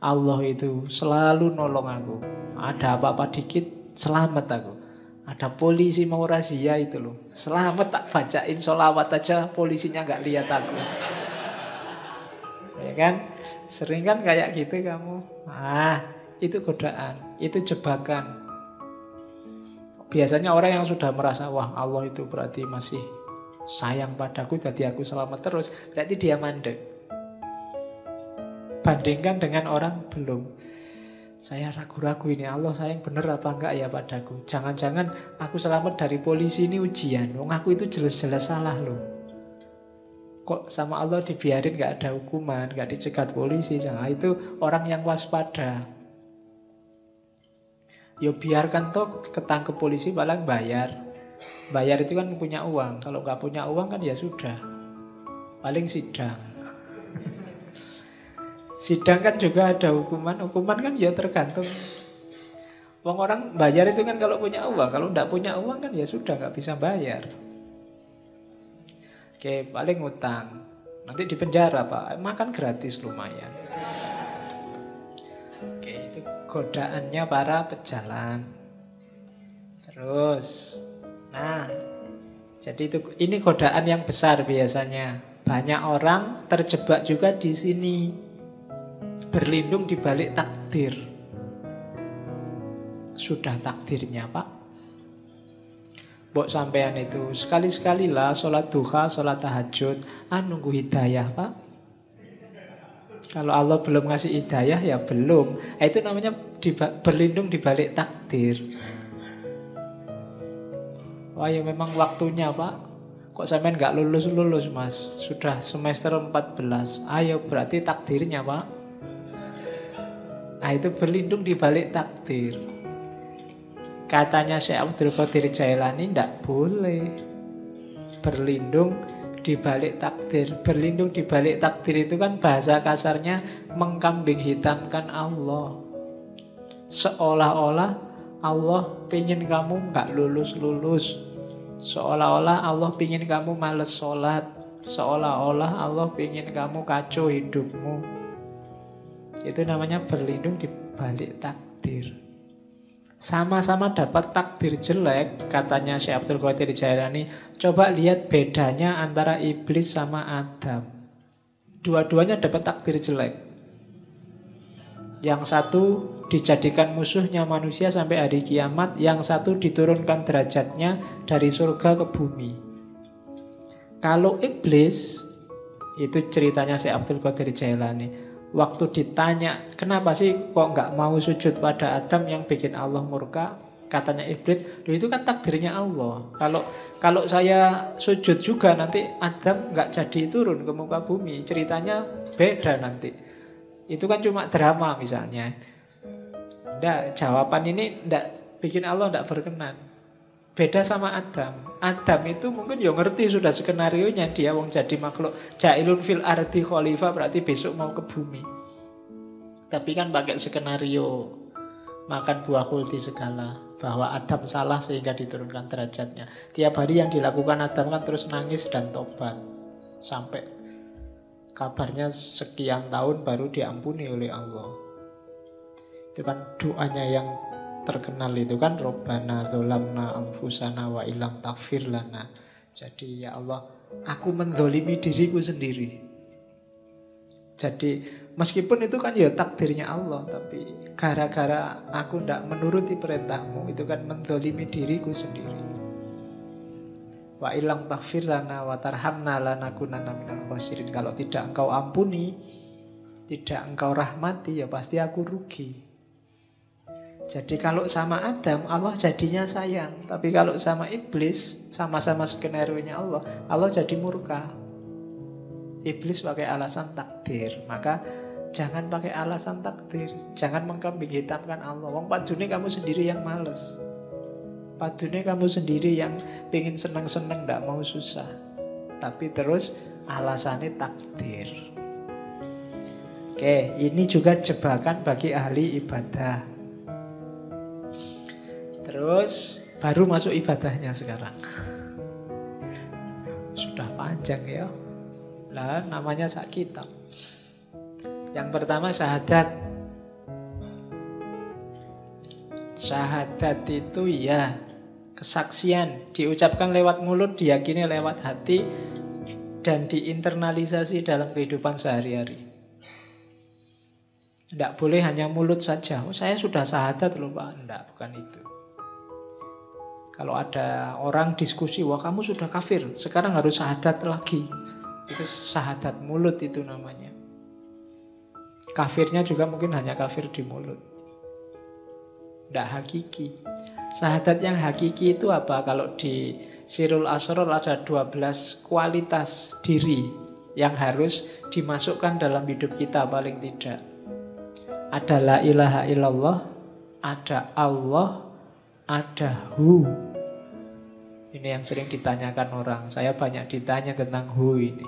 Allah itu selalu nolong aku. Ada apa-apa dikit, selamat aku. Ada polisi mau razia itu loh, selamat, tak bacain sholawat aja polisinya nggak lihat aku. Ya kan? Sering kan kayak gitu kamu. Itu godaan, itu jebakan. Biasanya orang yang sudah merasa, Allah itu berarti masih sayang padaku, jadi aku selamat terus, berarti dia mandek. Bandingkan dengan orang belum. Saya ragu-ragu ini, Allah sayang bener apa enggak ya padaku. Jangan-jangan aku selamat dari polisi ini ujian. Wong aku itu jelas-jelas salah loh. Kok sama Allah dibiarin, enggak ada hukuman, enggak dicegat polisi. Nah, itu orang yang waspada. Ya biarkan toh, ketangkep polisi paling bayar. Bayar itu kan punya uang. Kalau nggak punya uang kan ya sudah, paling sidang. Sidang kan juga ada hukuman. Hukuman kan ya tergantung. Orang bayar itu kan kalau punya uang. Kalau nggak punya uang kan ya sudah, nggak bisa bayar. Oke, paling utang. Nanti di penjara Pak. Makan gratis lumayan. Oke, itu godaannya para pejalan. Terus, jadi ini godaan yang besar biasanya. Banyak orang terjebak juga di sini. Berlindung di balik takdir. Sudah takdirnya Pak. Mbok sampean itu sekali-sekalilah sholat duha, sholat tahajud, nunggu hidayah Pak. Kalau Allah belum ngasih hidayah ya belum. Itu namanya berlindung di balik takdir. Ya memang waktunya Pak. Kok sampean gak lulus-lulus Mas? Sudah semester 14. Berarti takdirnya Pak. Itu berlindung di balik takdir. Katanya Syekh Abdul Qadir Jailani, ndak boleh berlindung di balik takdir. Berlindung di balik takdir itu kan bahasa kasarnya mengkambing hitamkan Allah. Seolah-olah Allah pingin kamu nggak lulus-lulus. Seolah-olah Allah pingin kamu males sholat. Seolah-olah Allah pingin kamu kacau hidupmu. Itu namanya berlindung di balik takdir. Sama-sama dapat takdir jelek, katanya Syekh Abdul Qadir Jailani. Coba lihat bedanya antara iblis sama Adam. Dua-duanya dapat takdir jelek. Yang satu dijadikan musuhnya manusia sampai hari kiamat, yang satu diturunkan derajatnya dari surga ke bumi. Kalau iblis, itu ceritanya Syekh Abdul Qadir Jailani, waktu ditanya, kenapa sih kok nggak mau sujud pada Adam yang bikin Allah murka? Katanya iblis, itu kan takdirnya Allah. Kalau saya sujud juga nanti Adam nggak jadi turun ke muka bumi. Ceritanya beda nanti. Itu kan cuma drama misalnya. Nggak, jawaban ini nggak bikin Allah nggak berkenan. Beda sama Adam. Adam itu mungkin ya ngerti sudah skenarionya, dia wong jadi makhluk jailun fil ardi khalifah berarti besok mau ke bumi. Tapi kan pakai skenario makan buah khuldi segala, bahwa Adam salah sehingga diturunkan derajatnya. Tiap hari yang dilakukan Adam kan terus nangis dan tobat sampai kabarnya sekian tahun baru diampuni oleh Allah. Itu kan doanya yang terkenal itu kan, Robbana dzolamna anfusana wa illam taghfir lana. Jadi ya Allah, aku mendolimi diriku sendiri. Jadi meskipun itu kan ya takdirnya Allah, tapi gara-gara aku tidak menuruti perintahmu, itu kan mendolimi diriku sendiri. Wa illam taghfir lana wa tarhamna lanakunanna minal khasirin. Kalau tidak engkau ampuni, tidak engkau rahmati, ya pasti aku rugi. Jadi kalau sama Adam, Allah jadinya sayang. Tapi kalau sama iblis, sama-sama skenario-nya Allah, Allah jadi murka. Iblis pakai alasan takdir. Maka jangan pakai alasan takdir. Jangan mengkambing hitamkan Allah. Wong padune kamu sendiri yang males. Padune kamu sendiri yang pengen seneng-seneng, gak mau susah. Tapi terus alasannya takdir. Oke, ini juga jebakan bagi ahli ibadah. Terus baru masuk ibadahnya sekarang. Sudah panjang ya. Lah namanya sak kitab. Yang pertama syahadat. Syahadat itu ya kesaksian, diucapkan lewat mulut, diyakini lewat hati, dan diinternalisasi dalam kehidupan sehari-hari. Tidak boleh hanya mulut saja. Oh, saya sudah syahadat loh Pak. Tidak, bukan itu. Kalau ada orang diskusi, wah kamu sudah kafir, sekarang harus syahadat lagi. Itu syahadat mulut itu namanya. Kafirnya juga mungkin hanya kafir di mulut. Tidak hakiki. Syahadat yang hakiki itu apa? Kalau di Sirrul Asrar ada 12 kualitas diri yang harus dimasukkan dalam hidup kita paling tidak. Ada la ilaha illallah, ada Allah, ada hu. Ini yang sering ditanyakan orang. Saya banyak ditanya tentang hu ini.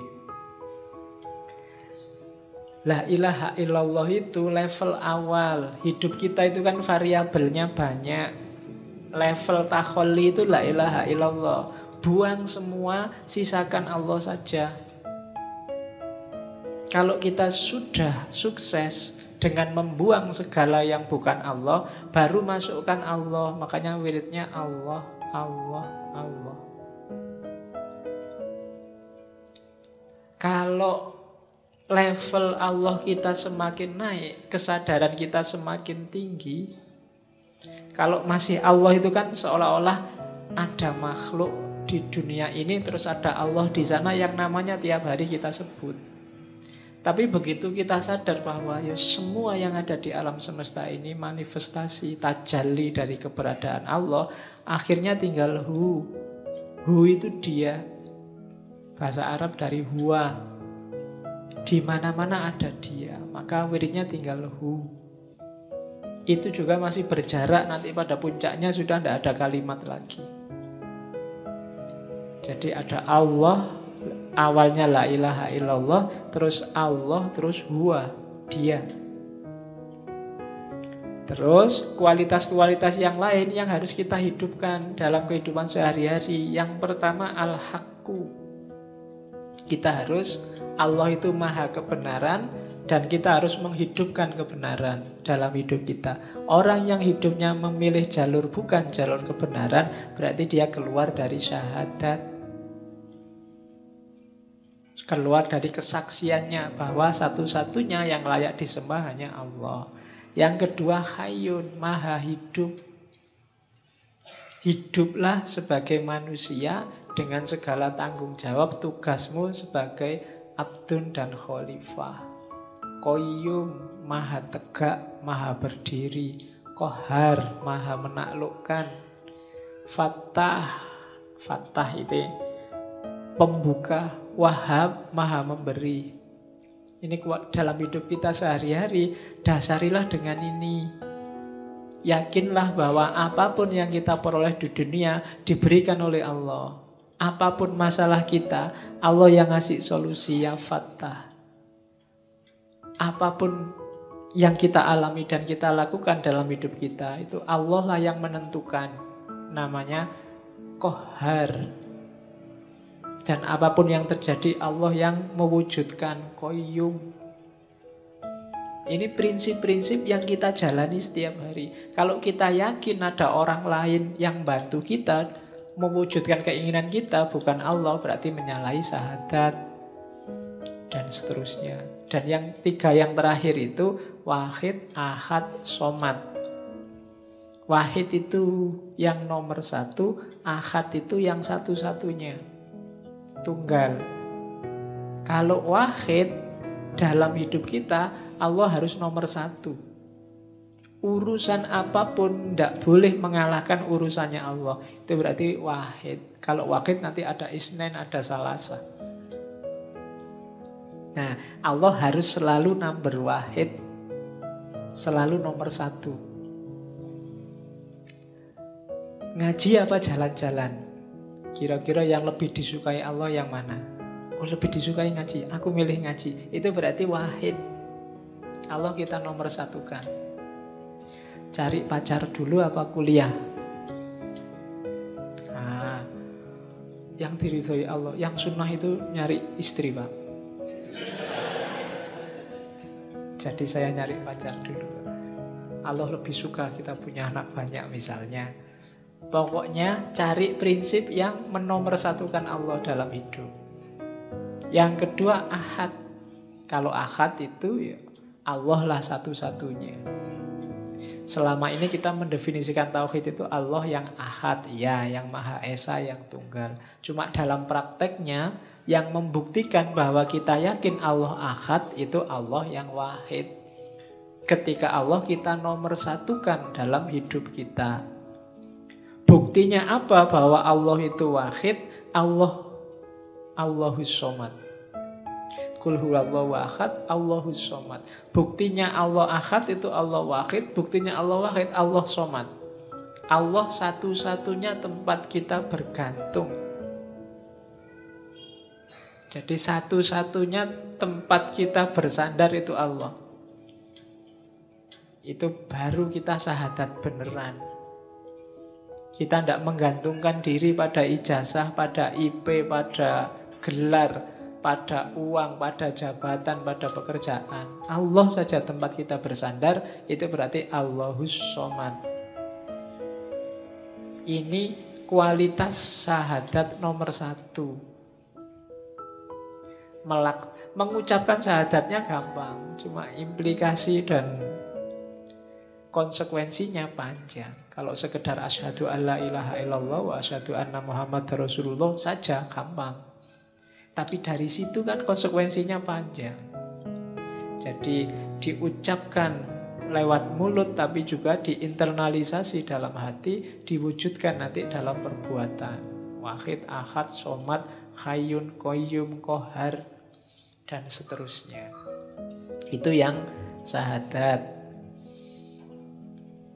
La ilaha illallah itu level awal. Hidup kita itu kan variabelnya banyak. Level takholi itu la ilaha illallah. Buang semua, sisakan Allah saja. Kalau kita sudah sukses dengan membuang segala yang bukan Allah, baru masukkan Allah. Makanya wiridnya Allah, Allah, Allah. Kalau level Allah kita semakin naik, kesadaran kita semakin tinggi. Kalau masih Allah itu kan seolah-olah ada makhluk di dunia ini, terus ada Allah di sana yang namanya tiap hari kita sebut. Tapi begitu kita sadar bahwa ya semua yang ada di alam semesta ini manifestasi, tajalli dari keberadaan Allah, akhirnya tinggal hu. Hu itu dia. Bahasa Arab dari huwa. Di mana-mana ada dia. Maka wiridnya tinggal hu. Itu juga masih berjarak, nanti pada puncaknya sudah tidak ada kalimat lagi. Jadi ada Allah, Awalnya la ilaha illallah, terus Allah, terus huwa, dia. Terus kualitas-kualitas yang lain yang harus kita hidupkan dalam kehidupan sehari-hari. Yang pertama al-haqqu. Kita harus, Allah itu maha kebenaran, dan kita harus menghidupkan kebenaran dalam hidup kita. Orang yang hidupnya memilih jalur bukan jalur kebenaran, berarti dia keluar dari syahadat, keluar dari kesaksiannya bahwa satu-satunya yang layak disembah hanya Allah. Yang kedua hayyun, maha hidup. Hiduplah sebagai manusia dengan segala tanggung jawab tugasmu sebagai abdun dan khalifah. Qayyum, maha tegak, maha berdiri. Qahar, maha menaklukkan. Fattah, Fattah itu pembuka. Wahab, maha memberi. Ini dalam hidup kita sehari-hari. Dasarilah dengan ini. Yakinlah bahwa apapun yang kita peroleh di dunia diberikan oleh Allah. Apapun masalah kita, Allah yang ngasih solusi, ya Fattah. Apapun yang kita alami dan kita lakukan dalam hidup kita, itu Allah lah yang menentukan. Namanya Qahar. Dan apapun yang terjadi, Allah yang mewujudkan. Qayyum. Ini prinsip-prinsip yang kita jalani setiap hari. Kalau kita yakin ada orang lain yang bantu kita mewujudkan keinginan kita, bukan Allah, berarti menyalahi syahadat. Dan seterusnya. Dan yang tiga yang terakhir itu wahid, ahad, somad. Wahid itu yang nomor satu, ahad itu yang satu-satunya, tunggal. Kalau wahid dalam hidup kita, Allah harus nomor satu. Urusan apapun tidak boleh mengalahkan urusannya Allah. Itu berarti wahid. Kalau wahid nanti ada isnain, ada salasa. Nah, Allah harus selalu number wahid, selalu nomor satu. Ngaji apa jalan-jalan? Kira-kira yang lebih disukai Allah yang mana? Oh, lebih disukai ngaji, aku milih ngaji. Itu berarti wahid. Allah kita nomor satukan. Cari pacar dulu apa kuliah? Nah, yang diridhoi Allah, yang sunnah itu nyari istri, Pak. Jadi saya nyari pacar dulu. Allah lebih suka kita punya anak banyak misalnya. Pokoknya cari prinsip yang menomorsatukan Allah dalam hidup. Yang kedua ahad. Kalau ahad itu ya Allah lah satu-satunya. Selama ini kita mendefinisikan tauhid itu Allah yang ahad, ya, yang maha esa, yang tunggal. Cuma dalam prakteknya, yang membuktikan bahwa kita yakin Allah ahad itu Allah yang wahid. Ketika Allah kita nomor satukan dalam hidup kita. Buktinya apa bahwa Allah itu wahid? Allahus somad. Qul huwallahu ahad, Allahus somad. Buktinya Allah ahad itu Allah wahid. Buktinya Allah wahid, Allah somad. Allah satu-satunya tempat kita bergantung. Jadi satu-satunya tempat kita bersandar itu Allah. Itu baru kita syahadat beneran. Kita tidak menggantungkan diri pada ijazah, pada IP, pada gelar, pada uang, pada jabatan, pada pekerjaan. Allah saja tempat kita bersandar, itu berarti Allahus somad. Ini kualitas syahadat nomor satu. Mengucapkan syahadatnya gampang, cuma implikasi dan konsekuensinya panjang. Kalau sekedar asyhadu alla ilaha illallah wa asyhadu anna muhammadar rasulullah saja gampang, tapi dari situ kan konsekuensinya panjang. Jadi diucapkan lewat mulut, tapi juga diinternalisasi dalam hati, diwujudkan nanti dalam perbuatan. Wahid, ahad, somad, hayyun, qayyum, qahar, dan seterusnya. Itu yang syahadat.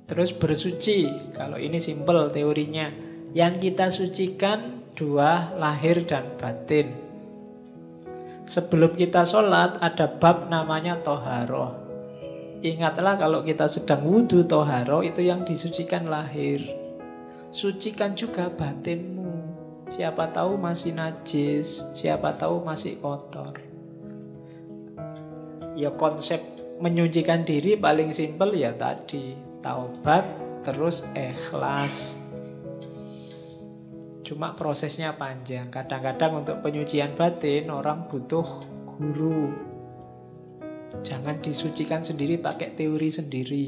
Terus bersuci. Kalau ini simpel teorinya. Yang kita sucikan dua, lahir dan batin. Sebelum kita sholat ada bab namanya toharoh. Ingatlah kalau kita sedang wudhu, toharoh itu yang disucikan lahir. Sucikan juga batinmu. Siapa tahu masih najis, siapa tahu masih kotor. Ya konsep menyucikan diri paling simpel ya tadi, taubat terus ikhlas. Cuma prosesnya panjang. Kadang-kadang untuk penyucian batin orang butuh guru. Jangan disucikan sendiri pakai teori sendiri.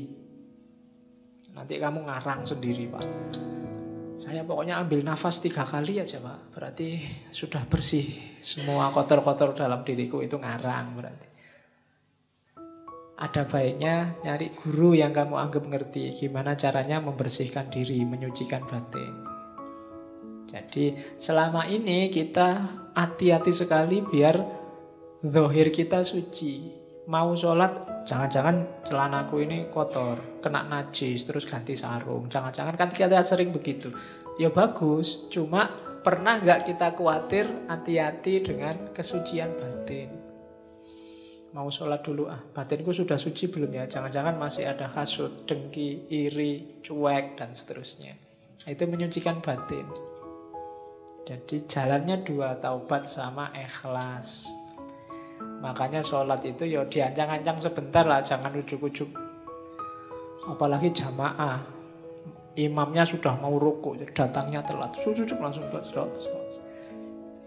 Nanti kamu ngarang sendiri, Pak. Saya pokoknya ambil nafas 3 kali aja, Pak. Berarti sudah bersih semua kotor-kotor dalam diriku, itu ngarang berarti. Ada baiknya nyari guru yang kamu anggap ngerti gimana caranya membersihkan diri, menyucikan batin. Jadi selama ini kita hati-hati sekali biar zahir kita suci. Mau sholat, jangan-jangan celanaku ini kotor, kena najis, terus ganti sarung. Jangan-jangan, kan kita sering begitu. Ya bagus, cuma pernah nggak kita khawatir hati-hati dengan kesucian batin. Mau sholat dulu, batinku sudah suci belum ya? Jangan-jangan masih ada hasud, dengki, iri, cuek, dan seterusnya. Itu menyucikan batin. Jadi jalannya 2, taubat sama ikhlas. Makanya sholat itu ya diancang-ancang sebentar lah, jangan ujuk-ujuk. Apalagi jamaah, imamnya sudah mau rukuk, datangnya telat, ujuk-ujuk langsung buat sholat.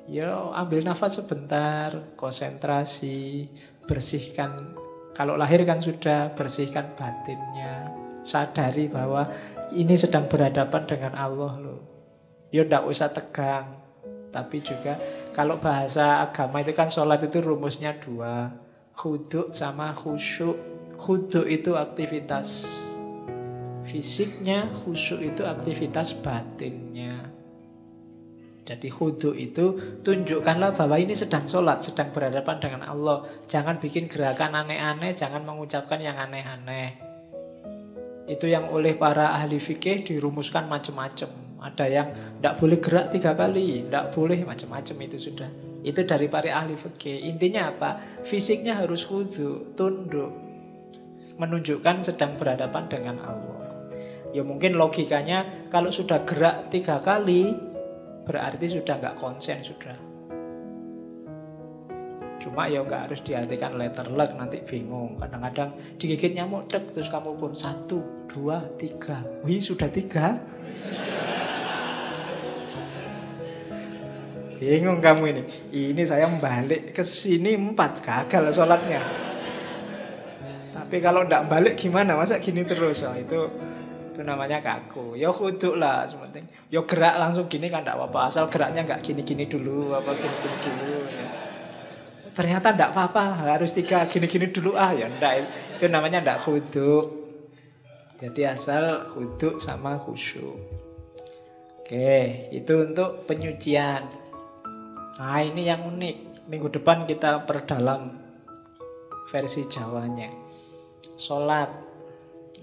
Ya ambil nafas sebentar, konsentrasi, bersihkan. Kalau lahir kan sudah, bersihkan batinnya. Sadari bahwa ini sedang berhadapan dengan Allah loh. Ya tidak usah tegang. Tapi juga kalau bahasa agama itu kan sholat itu rumusnya 2. Khudu sama khusyuk. Khudu itu aktivitas fisiknya, khusyuk itu aktivitas batinnya. Jadi khudu itu tunjukkanlah bahwa ini sedang sholat, sedang berhadapan dengan Allah. Jangan bikin gerakan aneh-aneh, jangan mengucapkan yang aneh-aneh. Itu yang oleh para ahli fikih dirumuskan macam-macam. Ada yang tidak boleh gerak 3 kali, tidak boleh macam-macam, itu sudah. Itu dari para ahli fikih. Intinya apa? Fisiknya harus khudu, tunduk. Menunjukkan sedang berhadapan dengan Allah. Ya mungkin logikanya kalau sudah gerak 3 kali, berarti sudah nggak konsen sudah. Cuma ya nggak harus diartikan letterlek, nanti bingung. Kadang-kadang digigit nyamuk, tek, terus kamu pun 1, 2, 3. Wih, sudah 3? Bingung kamu ini. Ini saya balik ke sini 4, gagal sholatnya. Tapi kalau tidak balik gimana? Masa gini terus? Oh, itu namanya kaku. Ya kuduk lah, sementing. Ya gerak langsung gini kan tidak apa-apa. Asal geraknya nggak gini-gini dulu, apa gini-gini dulu. Ya. Ternyata tidak apa-apa. Harus 3 gini-gini dulu ya enggak. Itu namanya tidak kuduk. Jadi asal kuduk sama khusyuk. Oke, itu untuk penyucian. Nah ini yang unik, minggu depan kita perdalam versi Jawanya. Sholat,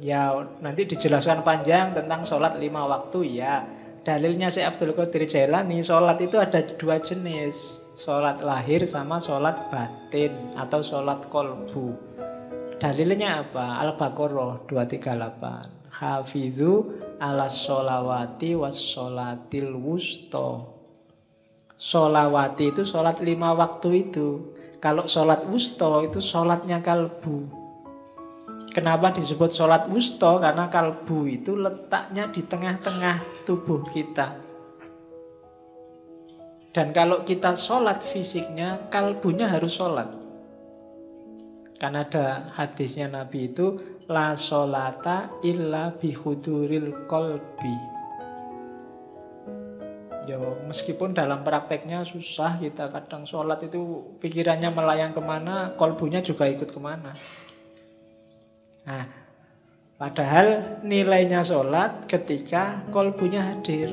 ya nanti dijelaskan panjang tentang sholat 5 waktu ya. Dalilnya Syekh Abdul Qadir Jailani, sholat itu ada 2 jenis. Sholat lahir sama sholat batin atau sholat kolbu. Dalilnya apa? Al-Baqarah 238. Hafidhu ala sholawati was sholatil wusto. Sholawati itu sholat 5 waktu itu. Kalau sholat wusto itu sholatnya kalbu. Kenapa disebut sholat wusto? Karena kalbu itu letaknya di tengah-tengah tubuh kita. Dan kalau kita sholat fisiknya, kalbunya harus sholat. Karena ada hadisnya Nabi itu, la sholata illa bihuduril kolbi. Ya, meskipun dalam prakteknya susah, kita kadang sholat itu pikirannya melayang kemana, kolbunya juga ikut kemana. Nah, padahal nilainya sholat ketika kolbunya hadir.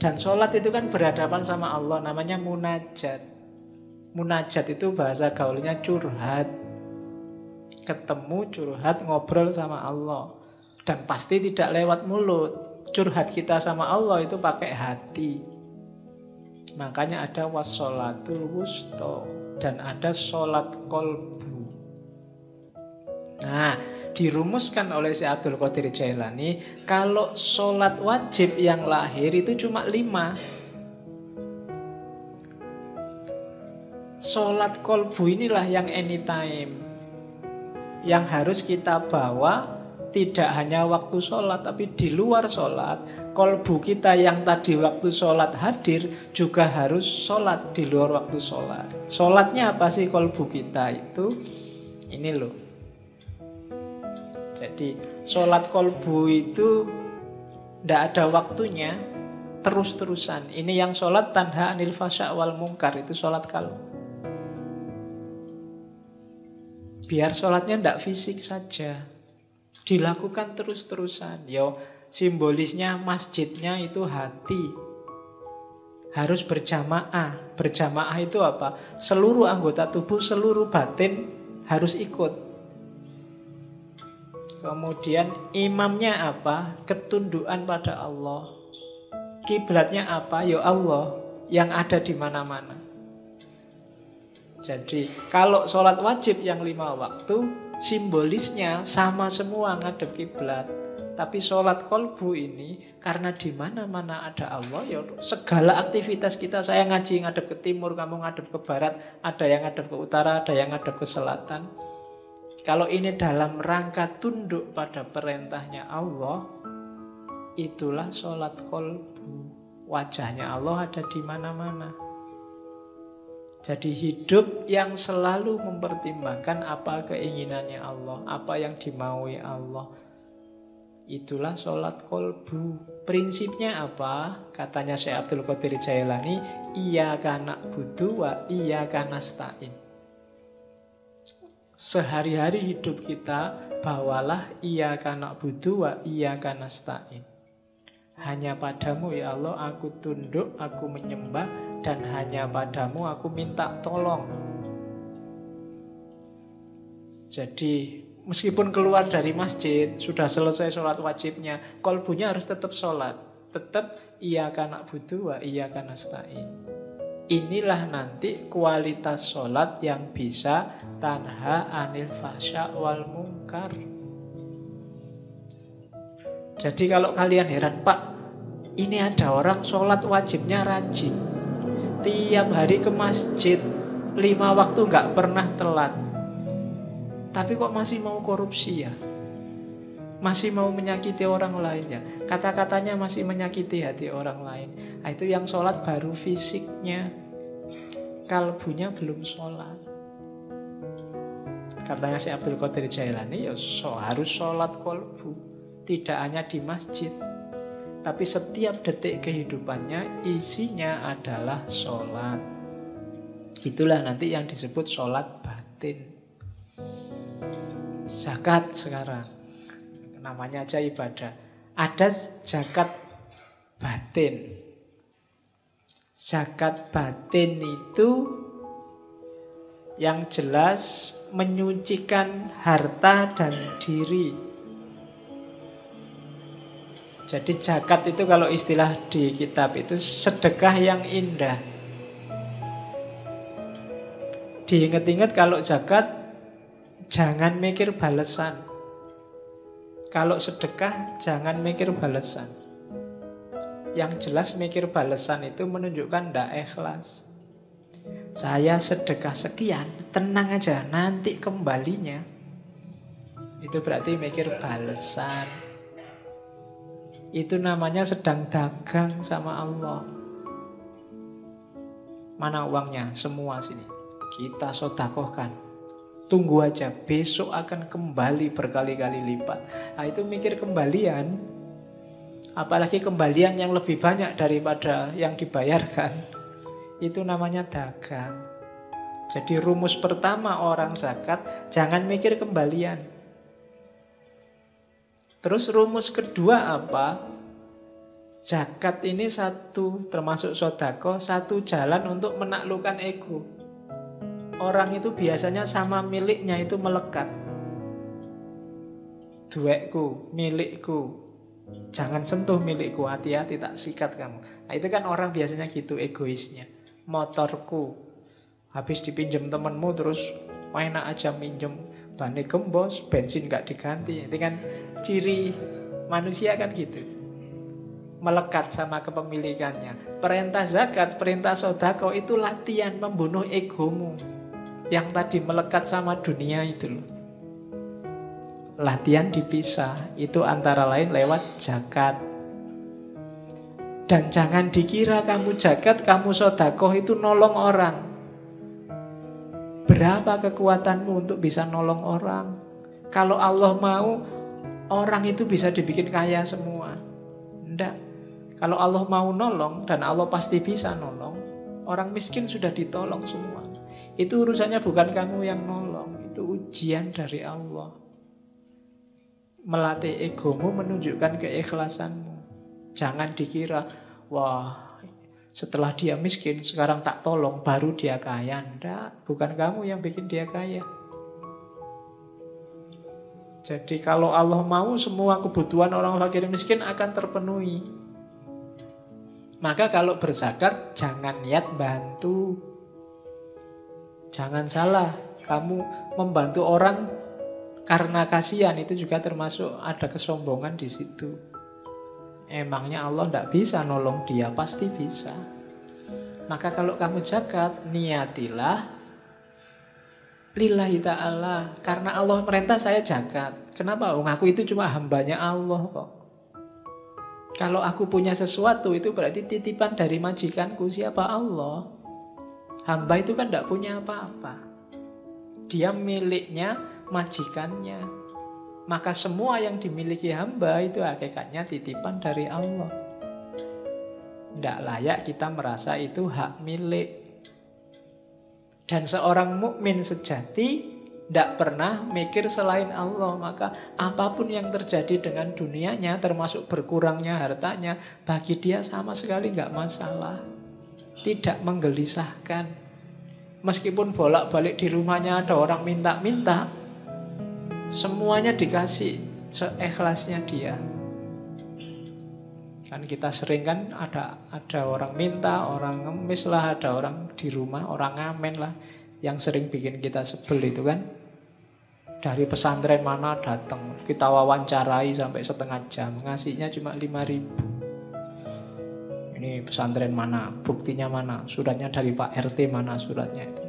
Dan sholat itu kan berhadapan sama Allah, namanya munajat. Munajat itu bahasa gaulnya curhat. Ketemu, curhat, ngobrol sama Allah. Dan pasti tidak lewat mulut. Curhat kita sama Allah itu pakai hati. Makanya ada wassalatul wusta. dan ada sholat kolbu. Nah, dirumuskan oleh Syekh Abdul Qadir Jailani, kalau sholat wajib yang lahir itu cuma 5. Sholat kolbu inilah yang anytime, yang harus kita bawa tidak hanya waktu sholat, tapi di luar sholat. Kolbu kita yang tadi waktu sholat hadir juga harus sholat di luar waktu sholat. Sholatnya apa sih kolbu kita itu? Ini loh. Jadi sholat kolbu itu tidak ada waktunya, terus-terusan. Ini yang sholat tanha anil fasya wal mungkar, itu sholat kalbu. Biar sholatnya tidak fisik saja, dilakukan terus-terusan. Yo, simbolisnya masjidnya itu hati. Harus berjamaah. Berjamaah itu apa? Seluruh anggota tubuh, seluruh batin harus ikut. Kemudian imamnya apa? Ketundukan pada Allah. Kiblatnya apa? Yo Allah yang ada di mana-mana. Jadi kalau sholat wajib yang 5 waktu, simbolisnya sama semua ngadep kiblat. Tapi sholat kolbu ini karena di mana-mana ada Allah, ya segala aktivitas kita, saya ngaji ngadep ke timur, kamu ngadep ke barat, ada yang ngadep ke utara, ada yang ngadep ke selatan. Kalau ini dalam rangka tunduk pada perintahnya Allah, itulah sholat kolbu. Wajahnya Allah ada di mana-mana. Jadi hidup yang selalu mempertimbangkan apa keinginannya Allah, apa yang dimaui Allah. Itulah sholat kolbu. Prinsipnya apa? Katanya Syekh Abdul Qadir Jailani, iyyaka na'budu wa iyyaka nasta'in. Sehari-hari hidup kita, bawalah iyyaka na'budu wa iyyaka nasta'in. Hanya padamu ya Allah aku tunduk, aku menyembah, dan hanya padamu aku minta tolong. Jadi meskipun keluar dari masjid, sudah selesai sholat wajibnya, kolbunya harus tetap sholat. Tetap iyyaka na'budu wa iyyaka nasta'in. Inilah nanti kualitas sholat yang bisa tanha anil fahsya wal mungkar. Jadi kalau kalian heran, Pak, ini ada orang sholat wajibnya rajin, tiap hari ke masjid, 5 waktu nggak pernah telat, tapi kok masih mau korupsi ya, masih mau menyakiti orang lain ya, kata-katanya masih menyakiti hati orang lain. Nah, itu yang sholat baru fisiknya, kalbunya belum sholat. Katanya Syekh Abdul Qadir Jailani, ya harus sholat kolbu, tidak hanya di masjid, tapi setiap detik kehidupannya isinya adalah sholat. Itulah nanti yang disebut sholat batin. Zakat sekarang, namanya aja ibadah, ada zakat batin. Zakat batin itu yang jelas menyucikan harta dan diri. Jadi zakat itu kalau istilah di kitab itu sedekah yang indah. Diingat-ingat kalau zakat jangan mikir balesan. Kalau sedekah jangan mikir balesan. Yang jelas mikir balesan itu menunjukkan tidak ikhlas. Saya sedekah sekian, tenang aja nanti kembalinya. Itu berarti mikir balesan. Itu namanya sedang dagang sama Allah. Mana uangnya? Semua sini. Kita sodakohkan. Tunggu aja, besok akan kembali berkali-kali lipat. Nah, itu mikir kembalian. Apalagi kembalian yang lebih banyak daripada yang dibayarkan. Itu namanya dagang. Jadi rumus pertama orang zakat, jangan mikir kembalian. Terus rumus kedua apa? Zakat ini satu, termasuk sodako, satu jalan untuk menaklukkan ego. Orang itu biasanya sama miliknya itu melekat. Duitku, milikku, jangan sentuh milikku, hati-hati tak sikat kamu. Nah, itu kan orang biasanya gitu egoisnya. Motorku, habis dipinjam temenmu terus mainan aja minjem, bannya gembos, bensin gak diganti. Itu kan ciri manusia kan gitu, melekat sama kepemilikannya. Perintah zakat, perintah sodako itu latihan membunuh egomu yang tadi melekat sama dunia itu loh. Latihan dipisah, itu antara lain lewat zakat. Dan jangan dikira kamu zakat, kamu sodakoh itu nolong orang. Berapa kekuatanmu untuk bisa nolong orang? Kalau Allah mau, orang itu bisa dibikin kaya semua. Enggak. Kalau Allah mau nolong, dan Allah pasti bisa nolong, orang miskin sudah ditolong semua. Itu urusannya bukan kamu yang nolong, itu ujian dari Allah. Melatih egomu, menunjukkan keikhlasanmu. Jangan dikira, wah setelah dia miskin sekarang tak tolong baru dia kaya. Nggak, bukan kamu yang bikin dia kaya. Jadi kalau Allah mau, semua kebutuhan orang fakir miskin akan terpenuhi. Maka kalau berzakat, jangan niat bantu. Jangan salah, kamu membantu orang karena kasihan, itu juga termasuk ada kesombongan di situ. Emangnya Allah tidak bisa nolong dia? Pasti bisa. Maka kalau kamu zakat, niatilah lillahi ta'ala. Karena Allah merintah saya zakat. Kenapa? Aku itu cuma hambanya Allah kok. Kalau aku punya sesuatu, itu berarti titipan dari majikanku. Siapa? Allah. Hamba itu kan tidak punya apa-apa. Dia miliknya majikannya. Maka semua yang dimiliki hamba itu hakikatnya titipan dari Allah. Tidak layak kita merasa itu hak milik. Dan seorang mukmin sejati tidak pernah mikir selain Allah. Maka apapun yang terjadi dengan dunianya, termasuk berkurangnya hartanya, bagi dia sama sekali nggak masalah. Tidak menggelisahkan. Meskipun bolak-balik di rumahnya ada orang minta-minta, semuanya dikasih seikhlasnya dia. Kan kita sering kan ada orang minta, orang ngemis lah, ada orang di rumah, orang ngamen lah. Yang sering bikin kita sebel itu kan, dari pesantren mana datang, kita wawancarai sampai setengah jam, ngasihnya cuma 5.000. Ini pesantren mana, buktinya mana, suratnya dari Pak RT mana suratnya itu.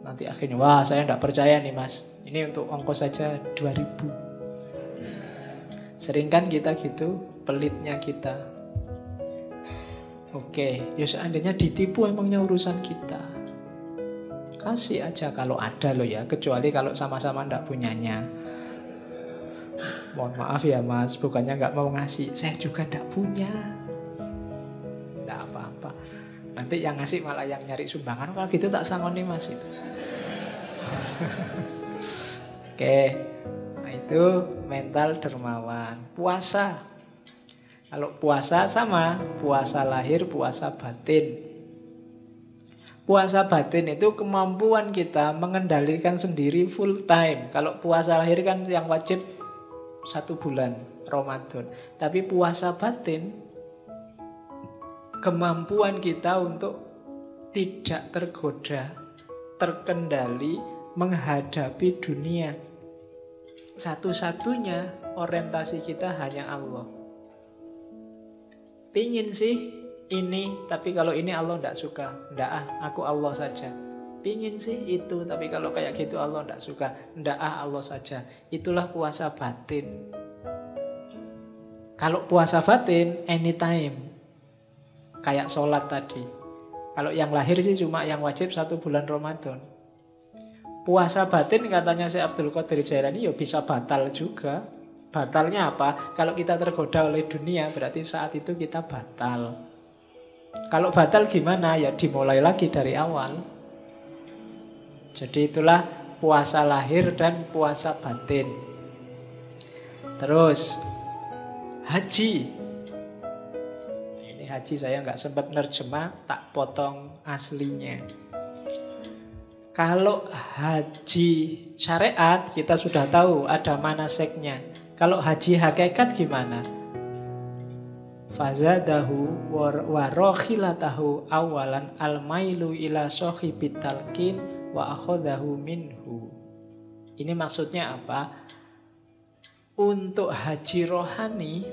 Nanti akhirnya, wah saya tidak percaya nih mas, ini untuk ongkos saja 2.000. Sering kan kita gitu, pelitnya kita. Oke, ya seandainya ditipu emangnya urusan kita. Kasih aja kalau ada loh ya, kecuali kalau sama-sama ndak punyanya. Mohon maaf ya mas, bukannya nggak mau ngasih, saya juga ndak punya. Ndak apa-apa. Nanti yang ngasih malah yang nyari sumbangan, kalau gitu tak sanggup nih mas itu. Oke, nah itu mental dermawan. Puasa, kalau puasa sama, puasa lahir, puasa batin. Puasa batin itu kemampuan kita mengendalikan sendiri full time. Kalau puasa lahir kan yang wajib 1 bulan, Ramadan. Tapi puasa batin, kemampuan kita untuk tidak tergoda, terkendali, menghadapi dunia. Satu-satunya orientasi kita hanya Allah. Pingin sih ini, tapi kalau ini Allah tidak suka. Ndak ah, aku Allah saja. Pingin sih itu, tapi kalau kayak gitu Allah tidak suka. Ndak ah, Allah saja. Itulah puasa batin. Kalau puasa batin, anytime. Kayak sholat tadi. Kalau yang lahir sih cuma yang wajib 1 bulan Ramadan. Puasa batin katanya Syekh Abdul Qadir Jailani ya bisa batal juga. Batalnya apa? Kalau kita tergoda oleh dunia berarti saat itu kita batal. Kalau batal gimana? Ya dimulai lagi dari awal. Jadi itulah puasa lahir dan puasa batin. Terus haji. Ini haji saya nggak sempat nerjemah, tak potong aslinya. Kalau haji syariat kita sudah tahu ada manasiknya. Kalau haji hakikat gimana? Fazadahu warokhilatahu awalan al-mailu ila sohibit talqin wa akhodahu minhu. Ini maksudnya apa? Untuk haji rohani,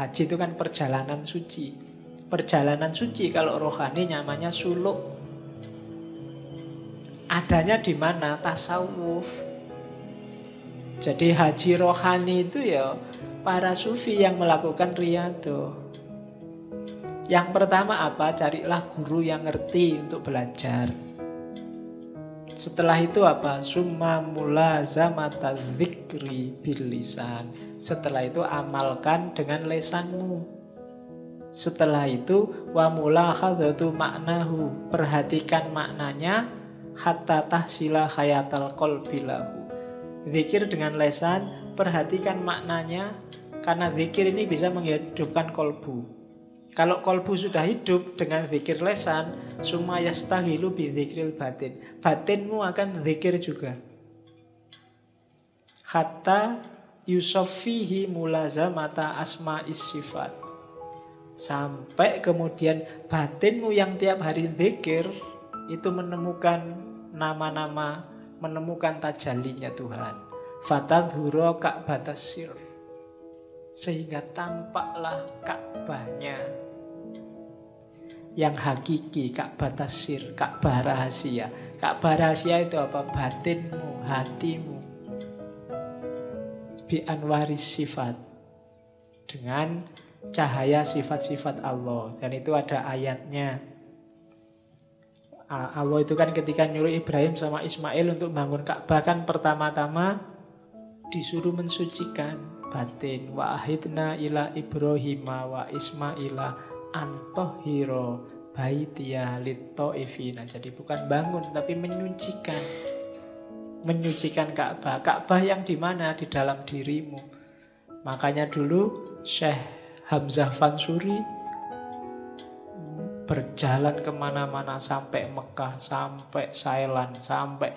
haji itu kan perjalanan suci. Perjalanan suci kalau rohani namanya suluk. Adanya di mana? Tasawuf. Jadi haji rohani itu ya para sufi yang melakukan riyadhah. Yang pertama apa? Carilah guru yang ngerti untuk belajar. Setelah itu apa? Summa mulazamata dzikri bil lisan. Setelah itu amalkan dengan lisanmu. Setelah itu wa mulahadzatu maknahu. Perhatikan maknanya hatta tahsila hayatal qalbi lahu. Zikir dengan lisan, perhatikan maknanya, karena zikir ini bisa menghidupkan kolbu. Kalau kolbu sudah hidup dengan zikir lisan, summa yastahilu bi dzikril batin, batinmu akan zikir juga. Hatta yusofihi mulazamata asma'is sifat, sampai kemudian batinmu yang tiap hari zikir itu menemukan nama-nama, menemukan tajalinya Tuhan. Fatadhuro ka'batasir, sehingga tampaklah Ka'bahnya yang hakiki. Ka'batasir, Ka'bah rahasia. Ka'bah rahasia itu apa? Batinmu, hatimu. Bi anwaris sifat, dengan cahaya sifat-sifat Allah. Dan itu ada ayatnya. Allah itu kan ketika nyuruh Ibrahim sama Ismail untuk bangun Ka'bah kan pertama-tama disuruh mensucikan batin. Wa ahidna ila Ibrahima wa Ismaila antohiro baitiya littoifina. Jadi bukan bangun tapi menyucikan. Menyucikan Ka'bah. Ka'bah yang di mana? Di dalam dirimu. Makanya dulu Syekh Hamzah Fansuri berjalan kemana-mana, sampai Mekah, sampai Thailand, sampai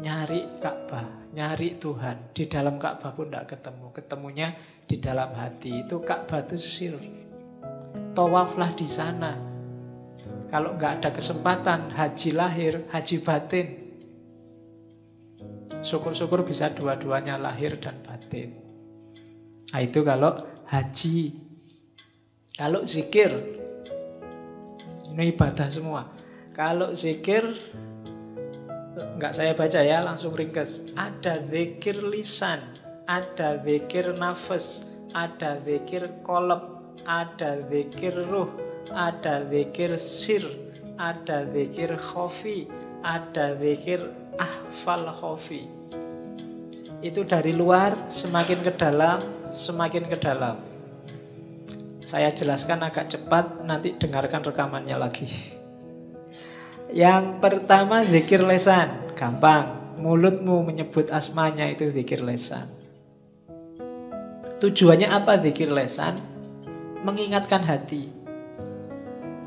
nyari Ka'bah, nyari Tuhan. Di dalam Ka'bah pun tidak ketemu, ketemunya di dalam hati. Itu Ka'bah itu sir. Tawaflah di sana. Kalau nggak ada kesempatan, haji lahir, haji batin. Syukur-syukur bisa dua-duanya, lahir dan batin. Nah itu kalau haji. Kalau zikir, ini ibadah semua. Kalau zikir, enggak saya baca ya, langsung ringkas. Ada zikir lisan, ada zikir nafas, ada zikir qalb, ada zikir ruh, ada zikir sir, ada zikir khafi, ada zikir ahfal khafi. Itu dari luar semakin ke dalam, semakin ke dalam. Saya jelaskan agak cepat, nanti dengarkan rekamannya lagi. Yang pertama zikir lisan, gampang. Mulutmu menyebut asmanya, itu zikir lisan. Tujuannya apa zikir lisan? Mengingatkan hati.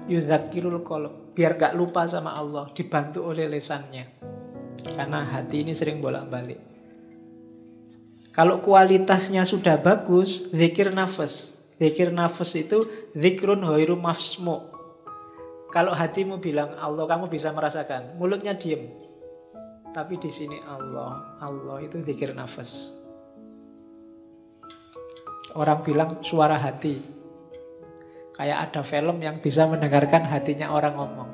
Yuzakirul qalb, biar gak lupa sama Allah, dibantu oleh lisannya. Karena hati ini sering bolak-balik. Kalau kualitasnya sudah bagus, zikir nafas. Zikir nafas itu zikrun hoiru mafsmu. Kalau hatimu bilang Allah, kamu bisa merasakan. Mulutnya diem, tapi di sini Allah, Allah, itu zikir nafas. Orang bilang suara hati. Kayak ada film yang bisa mendengarkan hatinya orang ngomong.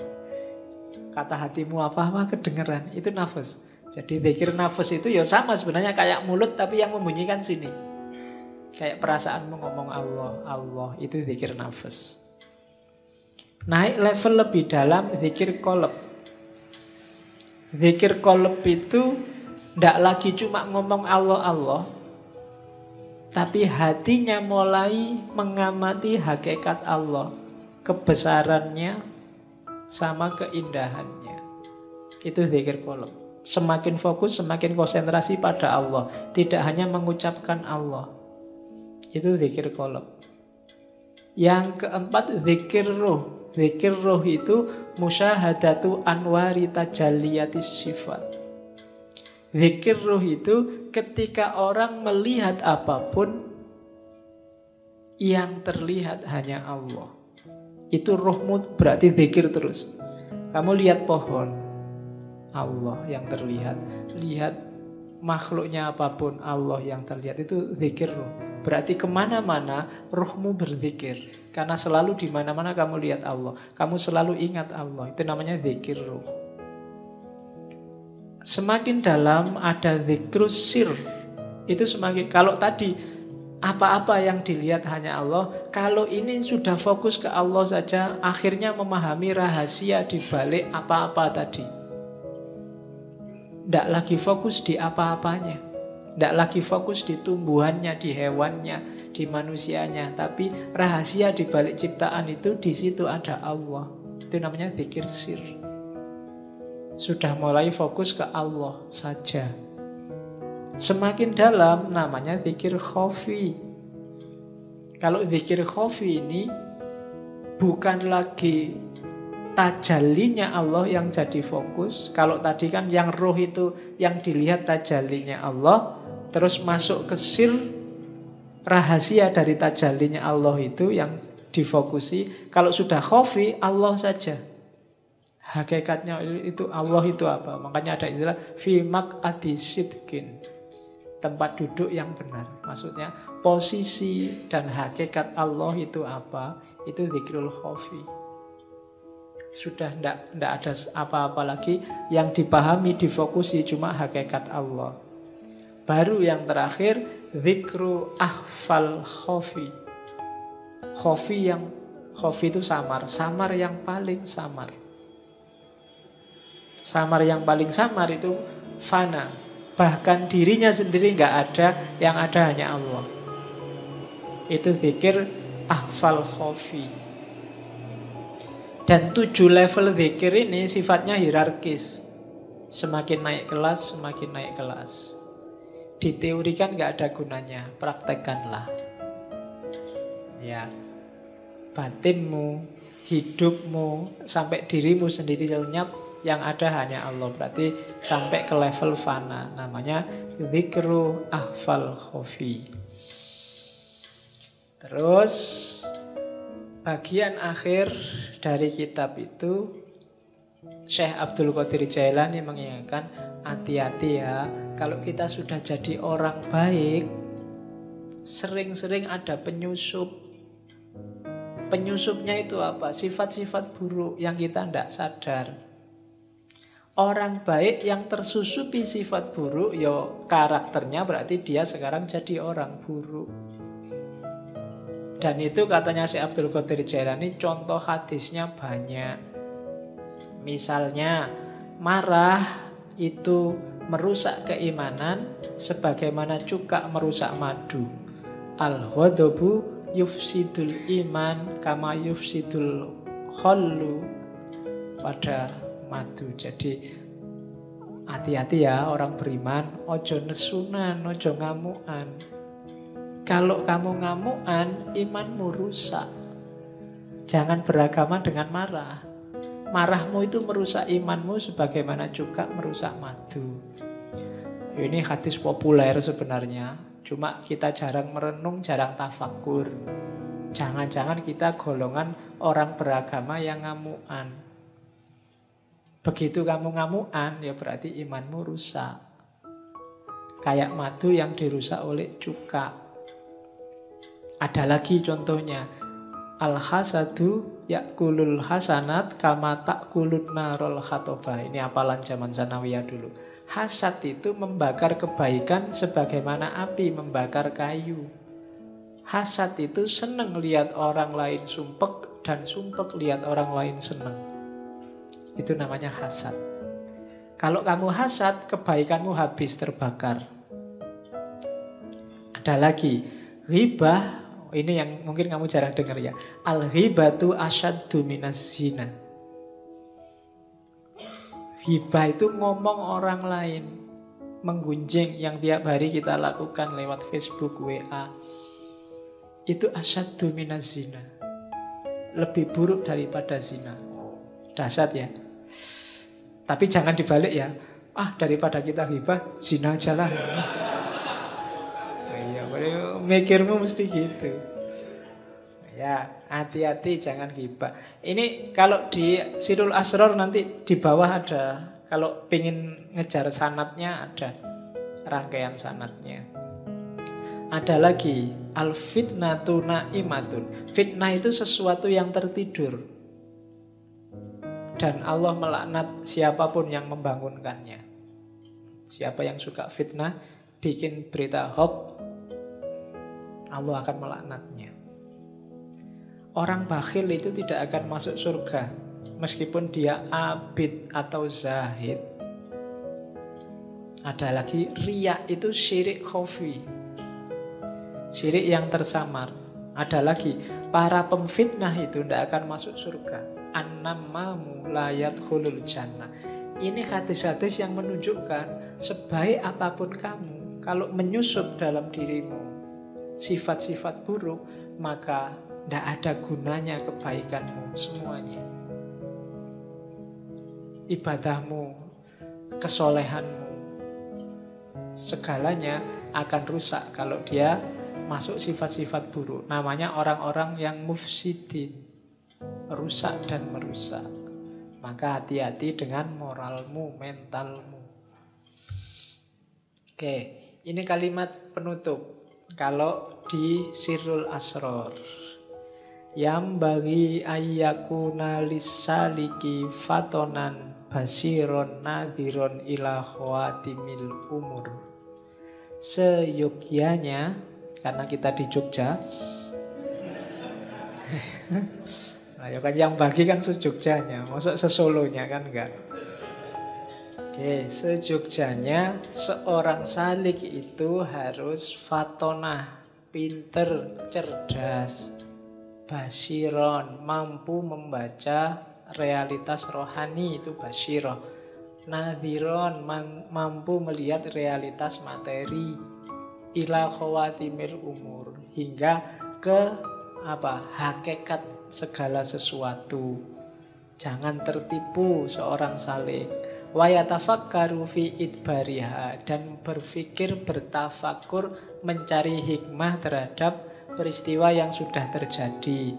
Kata hatimu apa? Wah, kedengeran. Itu nafas. Jadi zikir nafas itu ya sama sebenarnya kayak mulut, tapi yang membunyikan sini. Kayak perasaanmu ngomong Allah, Allah, itu zikir nafas. Naik level lebih dalam, zikir qalb. Zikir qalb itu tidak lagi cuma ngomong Allah, Allah, tapi hatinya mulai mengamati hakikat Allah, kebesarannya sama keindahannya. Itu zikir qalb. Semakin fokus, semakin konsentrasi pada Allah. Tidak hanya mengucapkan Allah. Itu zikir qalb. Yang keempat zikir ruh. Zikir ruh itu musyahadatu anwari tajalliyatis sifat. Zikir ruh itu ketika orang melihat apapun yang terlihat hanya Allah. Itu rohmu berarti zikir terus. Kamu lihat pohon, Allah yang terlihat. Lihat makhluknya apapun, Allah yang terlihat. Itu zikir roh. Berarti kemana-mana rohmu berzikir. Karena selalu dimana-mana kamu lihat Allah. Kamu selalu ingat Allah. Itu namanya zikir roh. Semakin dalam ada zikrus sir. Itu semakin, kalau tadi apa-apa yang dilihat hanya Allah, kalau ini sudah fokus ke Allah saja, akhirnya memahami rahasia di balik apa-apa tadi. Tidak lagi fokus di apa-apanya, tidak lagi fokus di tumbuhannya, di hewannya, di manusianya, tapi rahasia di balik ciptaan itu, di situ ada Allah. Itu namanya zikir sir. Sudah mulai fokus ke Allah saja. Semakin dalam namanya zikir khafi. Kalau zikir khafi ini bukan lagi tajallinya Allah yang jadi fokus. Kalau tadi kan yang roh itu yang dilihat tajallinya Allah, terus masuk ke sir, rahasia dari tajallinya Allah itu yang difokusi. Kalau sudah khafi, Allah saja. Hakikatnya itu Allah itu apa? Makanya ada istilah fi maq'adi sidqin, tempat duduk yang benar. Maksudnya posisi dan hakikat Allah itu apa? Itu zikrul khafi. Sudah tidak ada apa-apa lagi yang dipahami, difokusi, cuma hakikat Allah. Baru yang terakhir zikru ahfal khafi. Khafi itu samar. Samar yang paling samar. Samar yang paling samar itu fana. Bahkan dirinya sendiri nggak ada, yang ada hanya Allah. Itu zikir ahfal khafi. Dan 7 level zikir ini sifatnya hierarkis. Semakin naik kelas, semakin naik kelas. Diteorikan nggak ada gunanya, praktekkanlah. Ya, batinmu, hidupmu, sampai dirimu sendiri lenyap. Yang ada hanya Allah. Berarti sampai ke level fana. Namanya zikru ahfal khafi. Terus bagian akhir dari kitab itu Syekh Abdul Qadir Jailani mengingatkan, hati-hati ya. Kalau kita sudah jadi orang baik, sering-sering ada penyusup. Penyusupnya itu apa? Sifat-sifat buruk yang kita tidak sadar. Orang baik yang tersusupi sifat buruk, yo karakternya berarti dia sekarang jadi orang buruk. Dan itu katanya Syekh Abdul Qadir Jailani, contoh hadisnya banyak. Misalnya, marah itu merusak keimanan sebagaimana cuka merusak madu. Al-ghadabu yufsidul iman kama yufsidul khallu pada madu. Jadi hati-hati ya orang beriman, ojo nesunan, ojo ngamukan. Kalau kamu ngamukan, imanmu rusak. Jangan beragama dengan marah. Marahmu itu merusak imanmu sebagaimana juga merusak madu. Ini hadis populer sebenarnya, cuma kita jarang merenung, jarang tafakur. Jangan-jangan kita golongan orang beragama yang ngamukan. Begitu kamu ngamukan, ya berarti imanmu rusak. Kayak madu yang dirusak oleh cuka. Ada lagi contohnya. Al-hasadu yakulul hasanat kama takulun narol khatobah. Ini apalan zaman Sanawiyah dulu. Hasad itu membakar kebaikan sebagaimana api membakar kayu. Hasad itu seneng lihat orang lain sumpek dan sumpek lihat orang lain seneng. Itu namanya hasad. Kalau kamu hasad, kebaikanmu habis terbakar. Ada lagi, ghibah. Ini yang mungkin kamu jarang dengar ya. Al-ghibatu asyaddu minas zina. Ghibah itu ngomong orang lain, menggunjing yang tiap hari kita lakukan lewat Facebook, WA. Itu asyaddu minas zina. Lebih buruk daripada zina. Dasar ya. Tapi jangan dibalik ya. Ah, daripada kita ghibah, zina aja lah. Mikirmu mesti gitu. Ya, hati-hati jangan ghibah. Ini kalau di Sirul Asror nanti di bawah ada, kalau pingin ngejar sanatnya ada rangkaian sanatnya. Ada lagi al-fitnatu na'imatun. Fitnah itu sesuatu yang tertidur. Dan Allah melaknat siapapun yang membangunkannya. Siapa yang suka fitnah, bikin berita hoax, Allah akan melaknatnya. Orang bakhil itu tidak akan masuk surga meskipun dia abid atau zahid. Ada lagi riya, itu syirik khafi, syirik yang tersamar. Ada lagi para pemfitnah itu tidak akan masuk surga. Annamamu layat khulul jannah. Ini hadis-hadis yang menunjukkan sebaik apapun kamu, kalau menyusup dalam dirimu sifat-sifat buruk, maka tidak ada gunanya kebaikanmu semuanya. Ibadahmu, kesolehanmu, segalanya akan rusak kalau dia masuk sifat-sifat buruk. Namanya orang-orang yang mufsidin, rusak dan merusak. Maka hati-hati dengan moralmu, mentalmu. Oke, ini kalimat penutup kalau di Sirrul Asrar. Yang bagi ayyakuna lissaliki fatonan basiron nadiron ila khawatimil umur. Seyogyanya, karena kita di Jogja. Nah, ya kan yang bagi kan sejogjanya, maksud sesolonya kan enggak. Oke, sejogjanya seorang salik itu harus fatonah, pinter, cerdas. Basiron, mampu membaca realitas rohani, itu basiron. Nadhiron, mampu melihat realitas materi. Ila khawatimil umur, hingga ke hakikat segala sesuatu. Jangan tertipu seorang salik. Wa yatafakkaru fi idbariha, dan berpikir, bertafakur, mencari hikmah terhadap peristiwa yang sudah terjadi.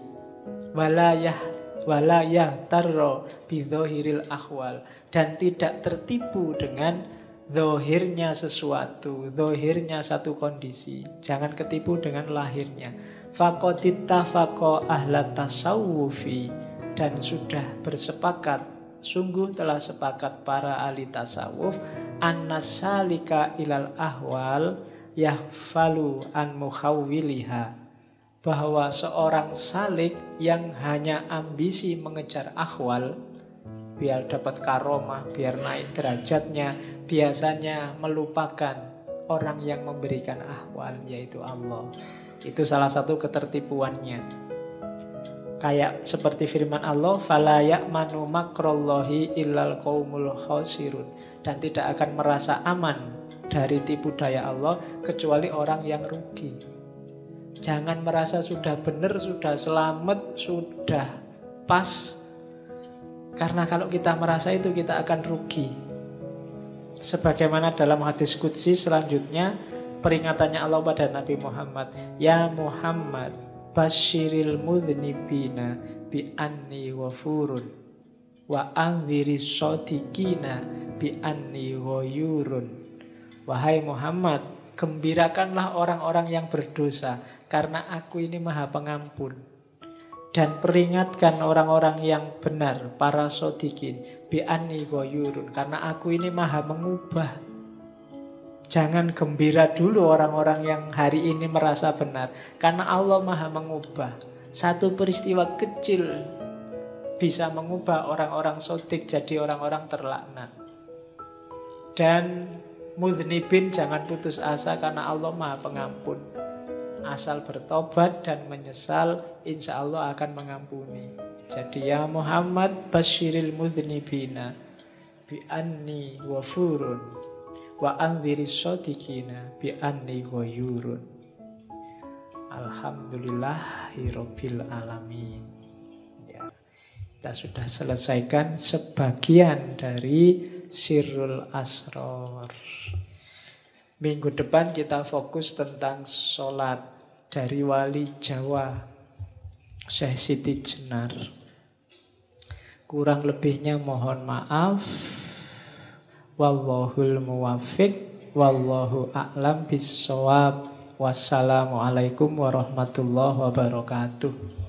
Walayah tarro bidzohiril akhwal, dan tidak tertipu dengan zohirnya sesuatu, zohirnya satu kondisi. Jangan ketipu dengan lahirnya. Fakodita fako ahlat tasawufi, dan sudah bersepakat, sungguh telah sepakat para ahli tasawuf, annasalika ilal ahwal yahfalu an mukhawwiliha, bahwa seorang salik yang hanya ambisi mengejar ahwal biar dapat karomah, biar naik derajatnya, biasanya melupakan orang yang memberikan ahwal, yaitu Allah. Itu salah satu ketertipuannya. Kayak seperti firman Allah, fala ya'manu makrallahi illal qaumul khasirun, dan tidak akan merasa aman dari tipu daya Allah kecuali orang yang rugi. Jangan merasa sudah benar, sudah selamat, sudah pas. Karena kalau kita merasa itu, kita akan rugi. Sebagaimana dalam hadis qudsi selanjutnya, peringatannya Allah pada Nabi Muhammad, ya Muhammad, basyiril mudhnibina bi anni wafurun, wa anziris sodikina bi anni wayurun. Wahai Muhammad, gembirakanlah orang-orang yang berdosa, karena aku ini maha pengampun. Dan peringatkan orang-orang yang benar, para sodikin, bi'anni ghoyurun, karena aku ini maha mengubah. Jangan gembira dulu orang-orang yang hari ini merasa benar, karena Allah maha mengubah. Satu peristiwa kecil bisa mengubah orang-orang sodik jadi orang-orang terlaknat. Dan mudhnibin, jangan putus asa, karena Allah maha pengampun. Asal bertobat dan menyesal, insya Allah akan mengampuni. Jadi ya Muhammad, basyiril mudhnibina bi'anni wafurun, wa anziris sodikina bi'anni ghoyurun. Alhamdulillahirabbil alamin. Ya. Kita sudah selesaikan sebagian dari Sirrul Asrar. Minggu depan kita fokus tentang sholat dari wali Jawa. Syekh Siti Jenar. Kurang lebihnya mohon maaf. Wallahul muwaffiq, wallahu a'lam bis shawab. Wassalamualaikum warahmatullahi wabarakatuh.